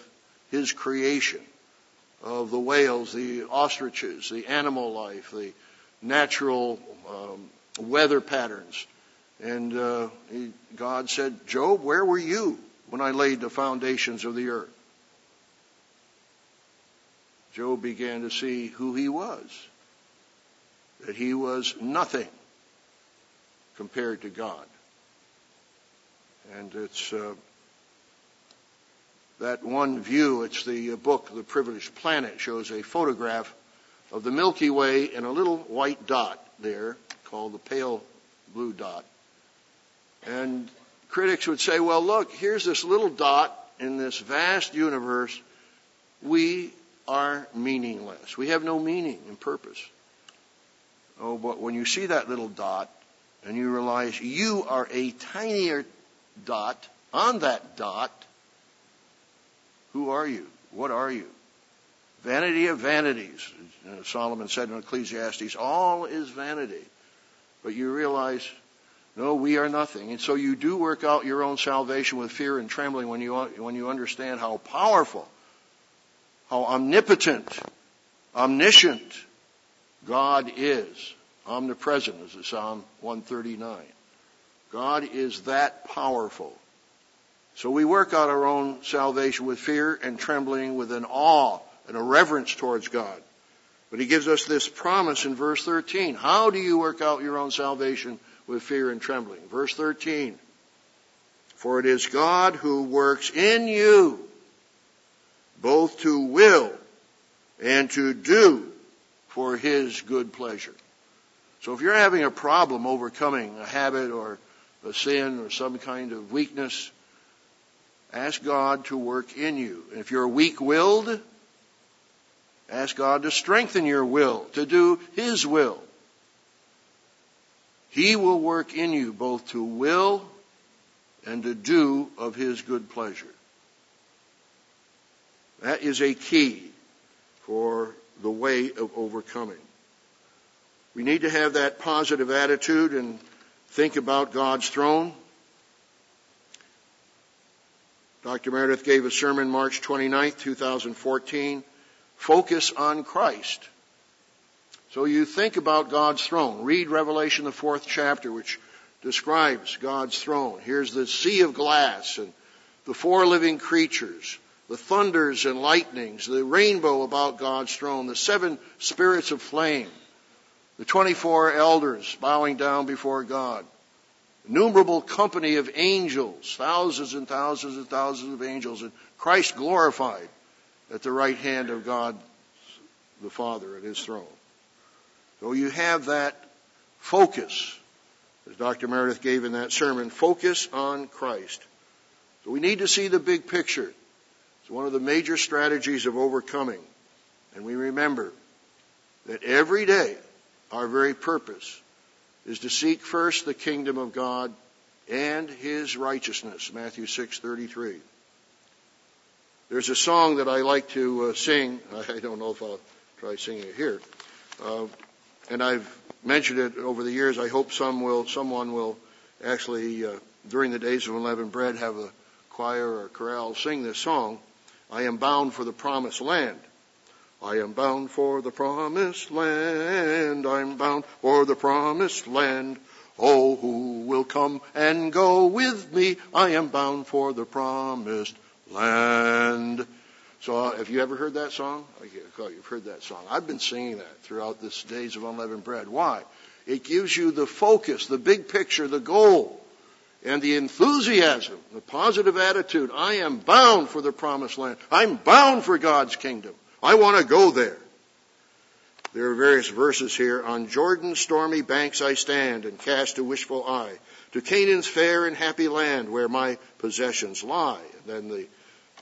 his creation, of the whales, the ostriches, the animal life, the natural um, weather patterns. And uh, he, God said, Job, where were you when I laid the foundations of the earth? Job began to see who he was. that he was nothing compared to God. And it's uh, that one view, it's the book, The Privileged Planet, shows a photograph of the Milky Way in a little white dot there called the pale blue dot. And critics would say, well, look, here's this little dot in this vast universe. We are meaningless. We have no meaning and purpose. Oh, but when you see that little dot and you realize you are a tinier dot on that dot, who are you? What are you? Vanity of vanities. Solomon said in Ecclesiastes, all is vanity. But you realize, no, we are nothing. And so you do work out your own salvation with fear and trembling when you, when you understand how powerful, how omnipotent, omniscient God is. Omnipresent is in Psalm one thirty-nine. God is that powerful. So we work out our own salvation with fear and trembling, with an awe and a reverence towards God. But he gives us this promise in verse thirteen. How do you work out your own salvation with fear and trembling? Verse thirteen. For it is God who works in you, both to will and to do for his good pleasure. So if you're having a problem overcoming a habit or a sin or some kind of weakness, ask God to work in you. And if you're weak-willed, ask God to strengthen your will, to do his will. He will work in you both to will and to do of his good pleasure. That is a key for the way of overcoming. We need to have that positive attitude and think about God's throne. Doctor Meredith gave a sermon March twenty-ninth, two thousand fourteen, Focus on Christ. So you think about God's throne. Read Revelation, the fourth chapter, which describes God's throne. Here's the sea of glass and the four living creatures, the thunders and lightnings, the rainbow about God's throne, the seven spirits of flame, the twenty-four elders bowing down before God, innumerable company of angels, thousands and thousands and thousands of angels, and Christ glorified at the right hand of God the Father at his throne. So you have that focus, as Doctor Meredith gave in that sermon, focus on Christ. So we need to see the big picture. It's one of the major strategies of overcoming. And we remember that every day our very purpose is to seek first the kingdom of God and his righteousness, Matthew six thirty-three. There's a song that I like to uh, sing. I don't know if I'll try singing it here. Uh, and I've mentioned it over the years. I hope some will, someone will actually, uh, during the days of unleavened bread, have a choir or chorale sing this song. I am bound for the promised land. I am bound for the promised land. I'm bound for the promised land. Oh, who will come and go with me? I am bound for the promised land. So have you ever heard that song? Oh, you've heard that song. I've been singing that throughout this Days of Unleavened Bread. Why? It gives you the focus, the big picture, the goal, and the enthusiasm, the positive attitude. I am bound for the promised land. I'm bound for God's kingdom. I want to go there. There are various verses here. On Jordan's stormy banks I stand and cast a wishful eye to Canaan's fair and happy land where my possessions lie. And then the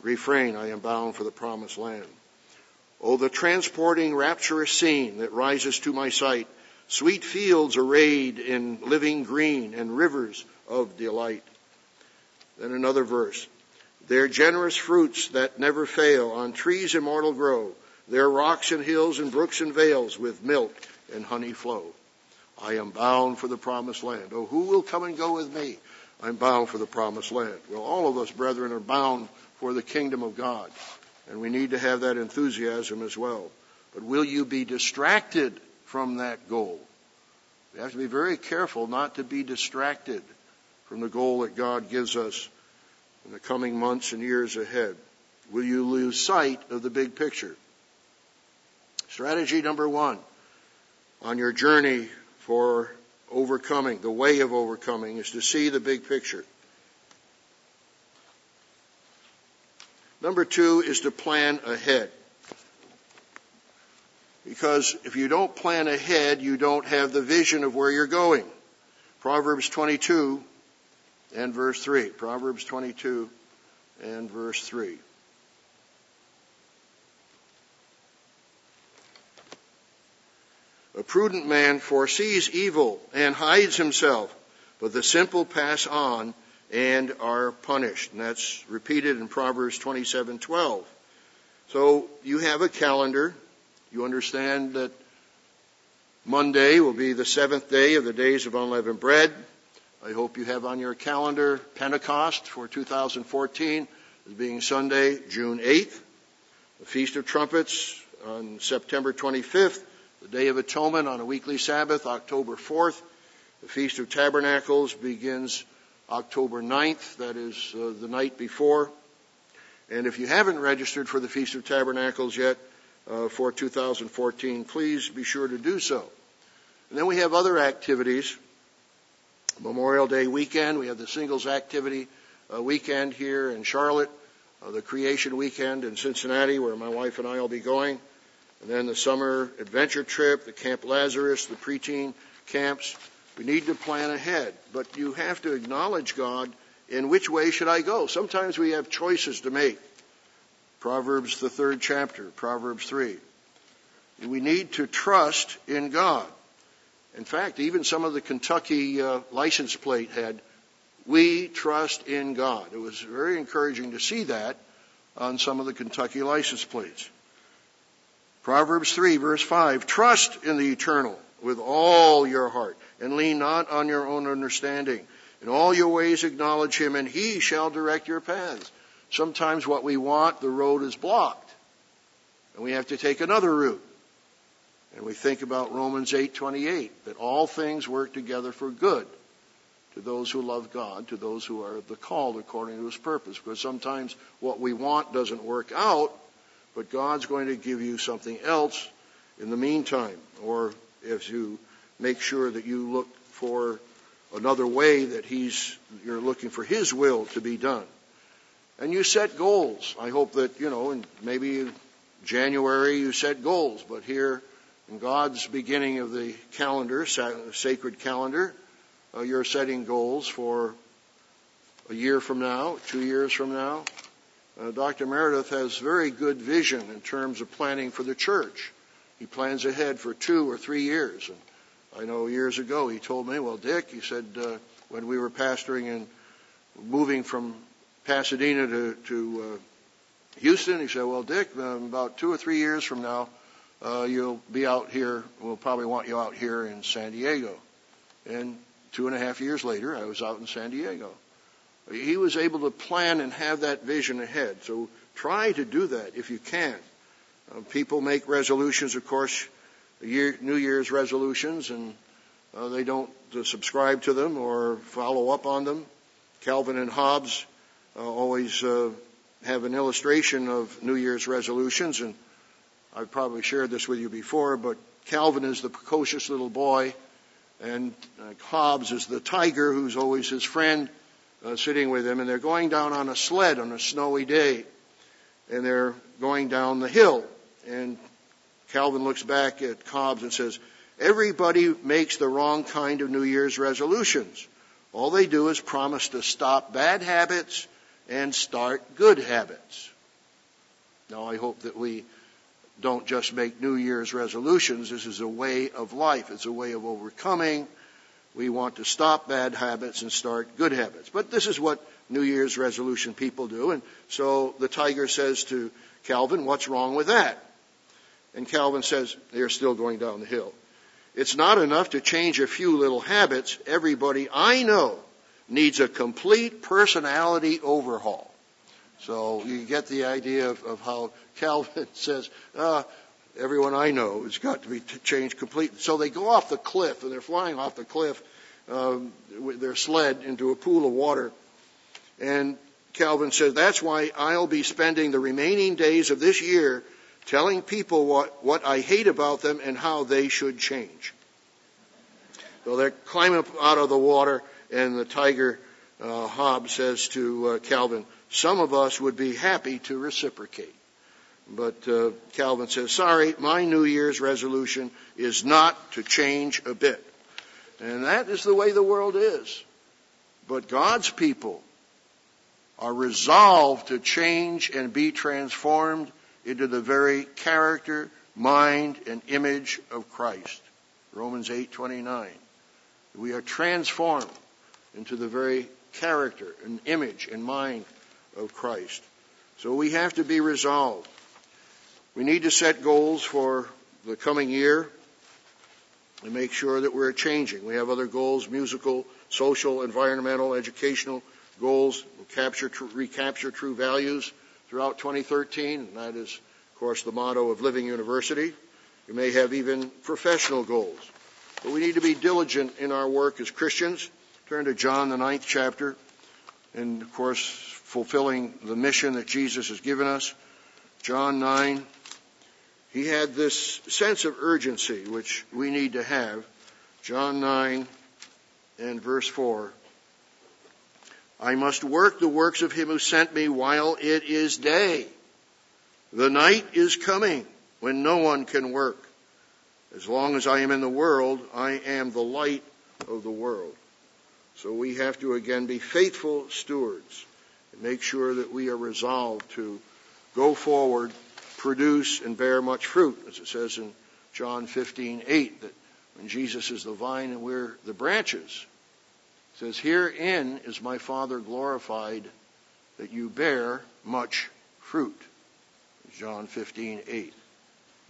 refrain, I am bound for the promised land. Oh, the transporting, rapturous scene that rises to my sight, sweet fields arrayed in living green and rivers of delight. Then another verse. Their generous fruits that never fail on trees immortal grow, their rocks and hills and brooks and vales with milk and honey flow. I am bound for the promised land. Oh, who will come and go with me? I'm bound for the promised land. Well, all of us, brethren, are bound for the kingdom of God, and we need to have that enthusiasm as well. But will you be distracted from that goal? We have to be very careful not to be distracted from the goal that God gives us in the coming months and years ahead. Will you lose sight of the big picture? Strategy number one, on your journey for overcoming, the way of overcoming, is to see the big picture. Number two is to plan ahead. Because if you don't plan ahead, you don't have the vision of where you're going. Proverbs twenty-two and verse three. Proverbs twenty-two and verse three. A prudent man foresees evil and hides himself, but the simple pass on and are punished. And that's repeated in Proverbs twenty-seven twelve. So you have a calendar. You understand that Monday will be the seventh day of the days of unleavened bread. I hope you have on your calendar Pentecost for two thousand fourteen as being Sunday, June eighth. The Feast of Trumpets on September twenty-fifth. The Day of Atonement on a weekly Sabbath, October fourth. The Feast of Tabernacles begins October ninth, that is uh, the night before. And if you haven't registered for the Feast of Tabernacles yet uh, for two thousand fourteen, please be sure to do so. And then we have other activities. Memorial Day weekend, we have the Singles Activity uh, weekend here in Charlotte, uh, the Creation weekend in Cincinnati, where my wife and I will be going. And then the summer adventure trip, the Camp Lazarus, the preteen camps. We need to plan ahead, but you have to acknowledge God in which way should I go. Sometimes we have choices to make. Proverbs, the third chapter, Proverbs three. We need to trust in God. In fact, even some of the Kentucky uh, license plate had, "We trust in God." It was very encouraging to see that on some of the Kentucky license plates. Proverbs three, verse five, trust in the eternal with all your heart and lean not on your own understanding. In all your ways acknowledge him and he shall direct your paths. Sometimes what we want, the road is blocked and we have to take another route. And we think about Romans eight twenty-eight, that all things work together for good to those who love God, to those who are the called according to his purpose. Because sometimes what we want doesn't work out, but God's going to give you something else in the meantime, or if you make sure that you look for another way that he's, you're looking for his will to be done. And you set goals. I hope that, you know, and maybe in January you set goals, but here in God's beginning of the calendar, sacred calendar, uh, you're setting goals for a year from now, two years from now. Uh, Doctor Meredith has very good vision in terms of planning for the church. He plans ahead for two or three years. And I know years ago he told me, well, Dick, he said, uh, when we were pastoring and moving from Pasadena to, to uh, Houston, he said, well, Dick, um, about two or three years from now, uh, you'll be out here. We'll probably want you out here in San Diego. And two and a half years later, I was out in San Diego. He was able to plan and have that vision ahead. So try to do that if you can. Uh, people make resolutions, of course, year, New Year's resolutions, and uh, they don't uh, subscribe to them or follow up on them. Calvin and Hobbes uh, always uh, have an illustration of New Year's resolutions, and I've probably shared this with you before, but Calvin is the precocious little boy, and uh, Hobbes is the tiger who's always his friend, Uh, sitting with him, and they're going down on a sled on a snowy day, and they're going down the hill. And Calvin looks back at Hobbes and says, everybody makes the wrong kind of New Year's resolutions. All they do is promise to stop bad habits and start good habits. Now, I hope that we don't just make New Year's resolutions. This is a way of life. It's a way of overcoming. We want to stop bad habits and start good habits. But this is what New Year's resolution people do. And so the tiger says to Calvin, what's wrong with that? And Calvin says, they're still going down the hill. It's not enough to change a few little habits. Everybody I know needs a complete personality overhaul. So you get the idea of, of how Calvin says, uh, everyone I know has got to be changed completely. So they go off the cliff, and they're flying off the cliff um, with their sled into a pool of water. And Calvin says, that's why I'll be spending the remaining days of this year telling people what, what I hate about them and how they should change. So they're climbing up out of the water, and the tiger, uh, Hobb, says to uh, Calvin, some of us would be happy to reciprocate. But uh, Calvin says, sorry, my New Year's resolution is not to change a bit. And that is the way the world is. But God's people are resolved to change and be transformed into the very character, mind, and image of Christ. Romans eight twenty-nine. We are transformed into the very character and image and mind of Christ. So we have to be resolved. We need to set goals for the coming year and make sure that we're changing. We have other goals, musical, social, environmental, educational goals. We'll capture, recapture true values throughout twenty thirteen, and that is, of course, the motto of Living University. We may have even professional goals. But we need to be diligent in our work as Christians. Turn to John, the ninth chapter, and, of course, fulfilling the mission that Jesus has given us. John nine. He had this sense of urgency, which we need to have. John nine and verse four. I must work the works of him who sent me while it is day. The night is coming when no one can work. As long as I am in the world, I am the light of the world. So we have to, again, be faithful stewards and make sure that we are resolved to go forward, produce, and bear much fruit, as it says in John fifteen eight, that when Jesus is the vine and we're the branches, it says, herein is my Father glorified, that you bear much fruit. John fifteen eight.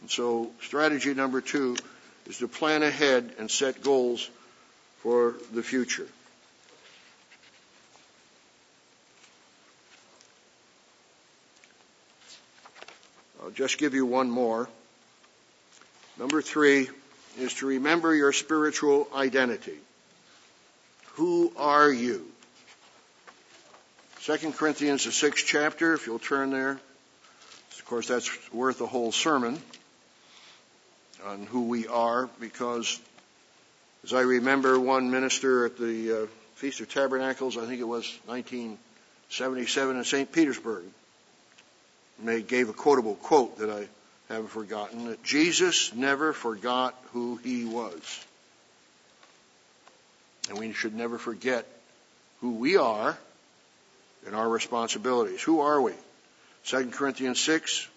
And so strategy number two is to plan ahead and set goals for the future. I'll just give you one more. Number three is to remember your spiritual identity. Who are you? Second Corinthians, the sixth chapter, if you'll turn there. Of course, that's worth a whole sermon on who we are, because as I remember one minister at the uh, Feast of Tabernacles, I think it was nineteen seventy-seven in Saint Petersburg, May gave a quotable quote that I haven't forgotten, that Jesus never forgot who he was. And we should never forget who we are and our responsibilities. Who are we? Second Corinthians six,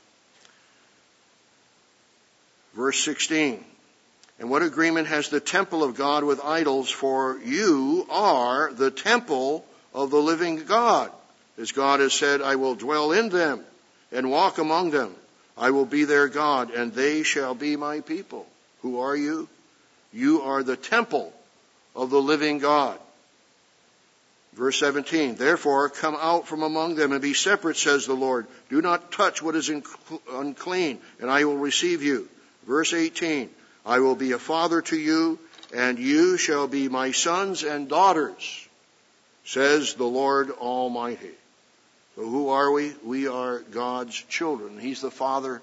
verse sixteen. And what agreement has the temple of God with idols? For you are the temple of the living God. As God has said, I will dwell in them and walk among them. I will be their God, and they shall be my people. Who are you? You are the temple of the living God. Verse seventeen, therefore come out from among them and be separate, says the Lord. Do not touch what is unclean, and I will receive you. Verse eighteen, I will be a father to you, and you shall be my sons and daughters, says the Lord Almighty. So who are we? We are God's children. He's the Father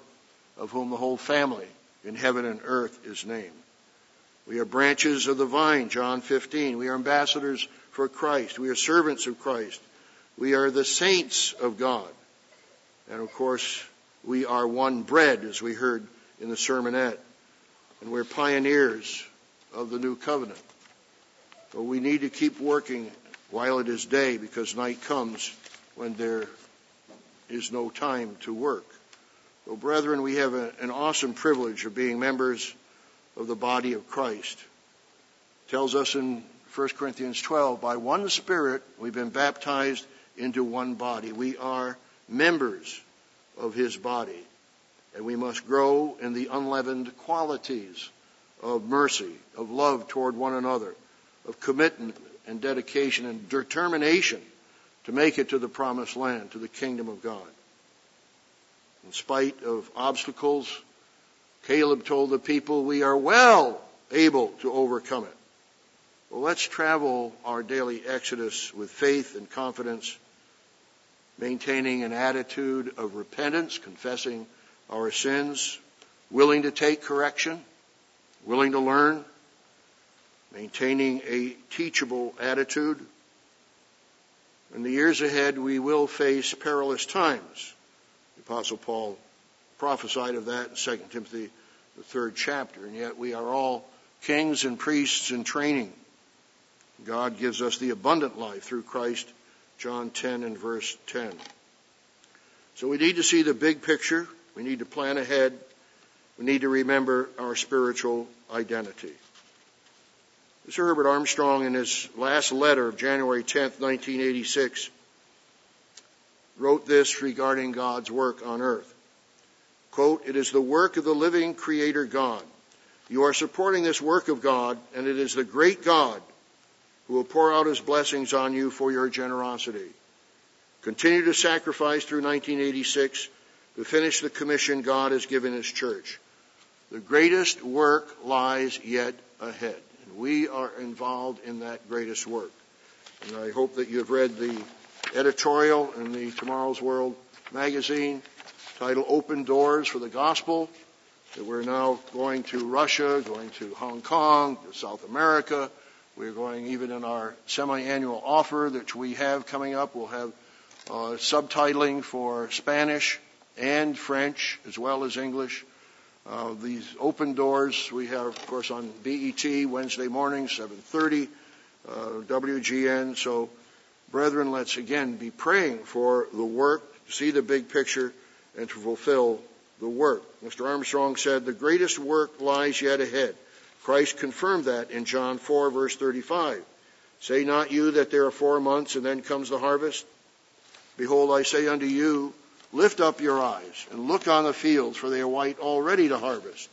of whom the whole family in heaven and earth is named. We are branches of the vine, John fifteen. We are ambassadors for Christ. We are servants of Christ. We are the saints of God. And of course, we are one bread, as we heard in the sermonette. And we're pioneers of the new covenant. But we need to keep working while it is day, because night comes when there is no time to work. So, brethren, we have a, an awesome privilege of being members of the body of Christ. It tells us in First Corinthians twelve, by one Spirit we've been baptized into one body. We are members of his body, and we must grow in the unleavened qualities of mercy, of love toward one another, of commitment and dedication and determination to make it to the promised land, to the kingdom of God. In spite of obstacles, Caleb told the people, we are well able to overcome it. Well, let's travel our daily exodus with faith and confidence, maintaining an attitude of repentance, confessing our sins, willing to take correction, willing to learn, maintaining a teachable attitude. In the years ahead, we will face perilous times. The Apostle Paul prophesied of that in Second Timothy, the third chapter, and yet we are all kings and priests in training. God gives us the abundant life through Christ, John ten and verse ten. So we need to see the big picture. We need to plan ahead. We need to remember our spiritual identity. Mister Herbert Armstrong, in his last letter of January tenth, nineteen eighty-six, wrote this regarding God's work on earth. Quote, "It is the work of the living Creator God. You are supporting this work of God, and it is the great God who will pour out his blessings on you for your generosity. Continue to sacrifice through nineteen eighty-six to finish the commission God has given his church. The greatest work lies yet ahead." And we are involved in that greatest work. And I hope that you have read the editorial in the Tomorrow's World magazine titled Open Doors for the Gospel, that we're now going to Russia, going to Hong Kong, to South America. We're going even in our semi-annual offer that we have coming up. We'll have uh, subtitling for Spanish and French as well as English. Uh, these open doors we have, of course, on B E T Wednesday morning, seven thirty, uh, W G N. So, brethren, let's again be praying for the work, see the big picture, and to fulfill the work. Mister Armstrong said, "The greatest work lies yet ahead." Christ confirmed that in John four, verse thirty-five. "Say not you that there are four months, and then comes the harvest? Behold, I say unto you, lift up your eyes, and look on the fields, for they are white already to harvest."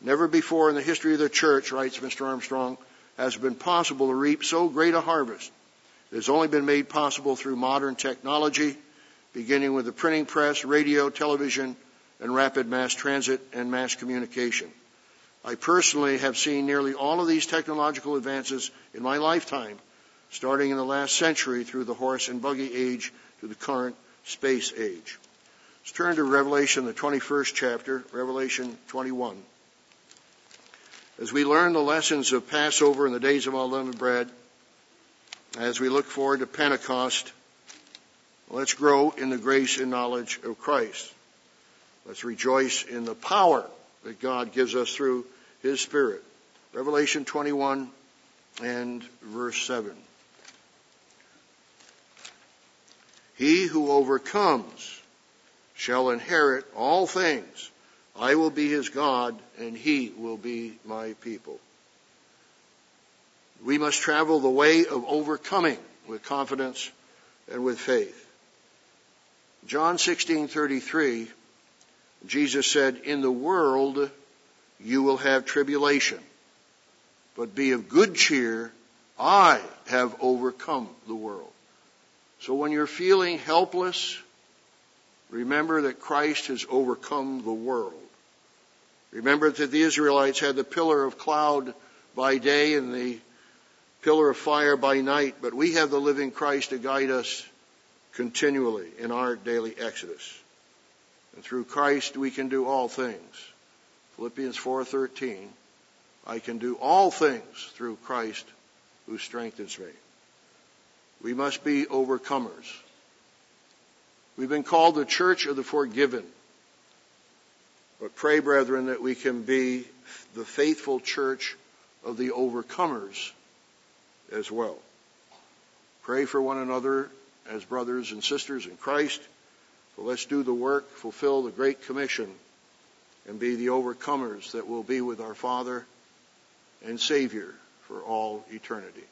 Never before in the history of the church, writes Mister Armstrong, has it been possible to reap so great a harvest. It has only been made possible through modern technology, beginning with the printing press, radio, television, and rapid mass transit and mass communication. I personally have seen nearly all of these technological advances in my lifetime, starting in the last century through the horse and buggy age to the current space age. Let's turn to Revelation, the twenty-first chapter, Revelation twenty-one. As we learn the lessons of Passover and the days of unleavened bread, as we look forward to Pentecost, let's grow in the grace and knowledge of Christ. Let's rejoice in the power that God gives us through his Spirit. Revelation twenty-one and verse seven. "He who overcomes shall inherit all things. I will be his God, and he will be my people." We must travel the way of overcoming with confidence and with faith. John sixteen thirty-three, Jesus said, "In the world you will have tribulation, but be of good cheer, I have overcome the world." So when you're feeling helpless, remember that Christ has overcome the world. Remember that the Israelites had the pillar of cloud by day and the pillar of fire by night, but we have the living Christ to guide us continually in our daily exodus. And through Christ we can do all things. Philippians four thirteen, "I can do all things through Christ who strengthens me." We must be overcomers. We've been called the church of the forgiven. But pray, brethren, that we can be the faithful church of the overcomers as well. Pray for one another as brothers and sisters in Christ. So let's do the work, fulfill the Great Commission, and be the overcomers that will be with our Father and Savior for all eternity.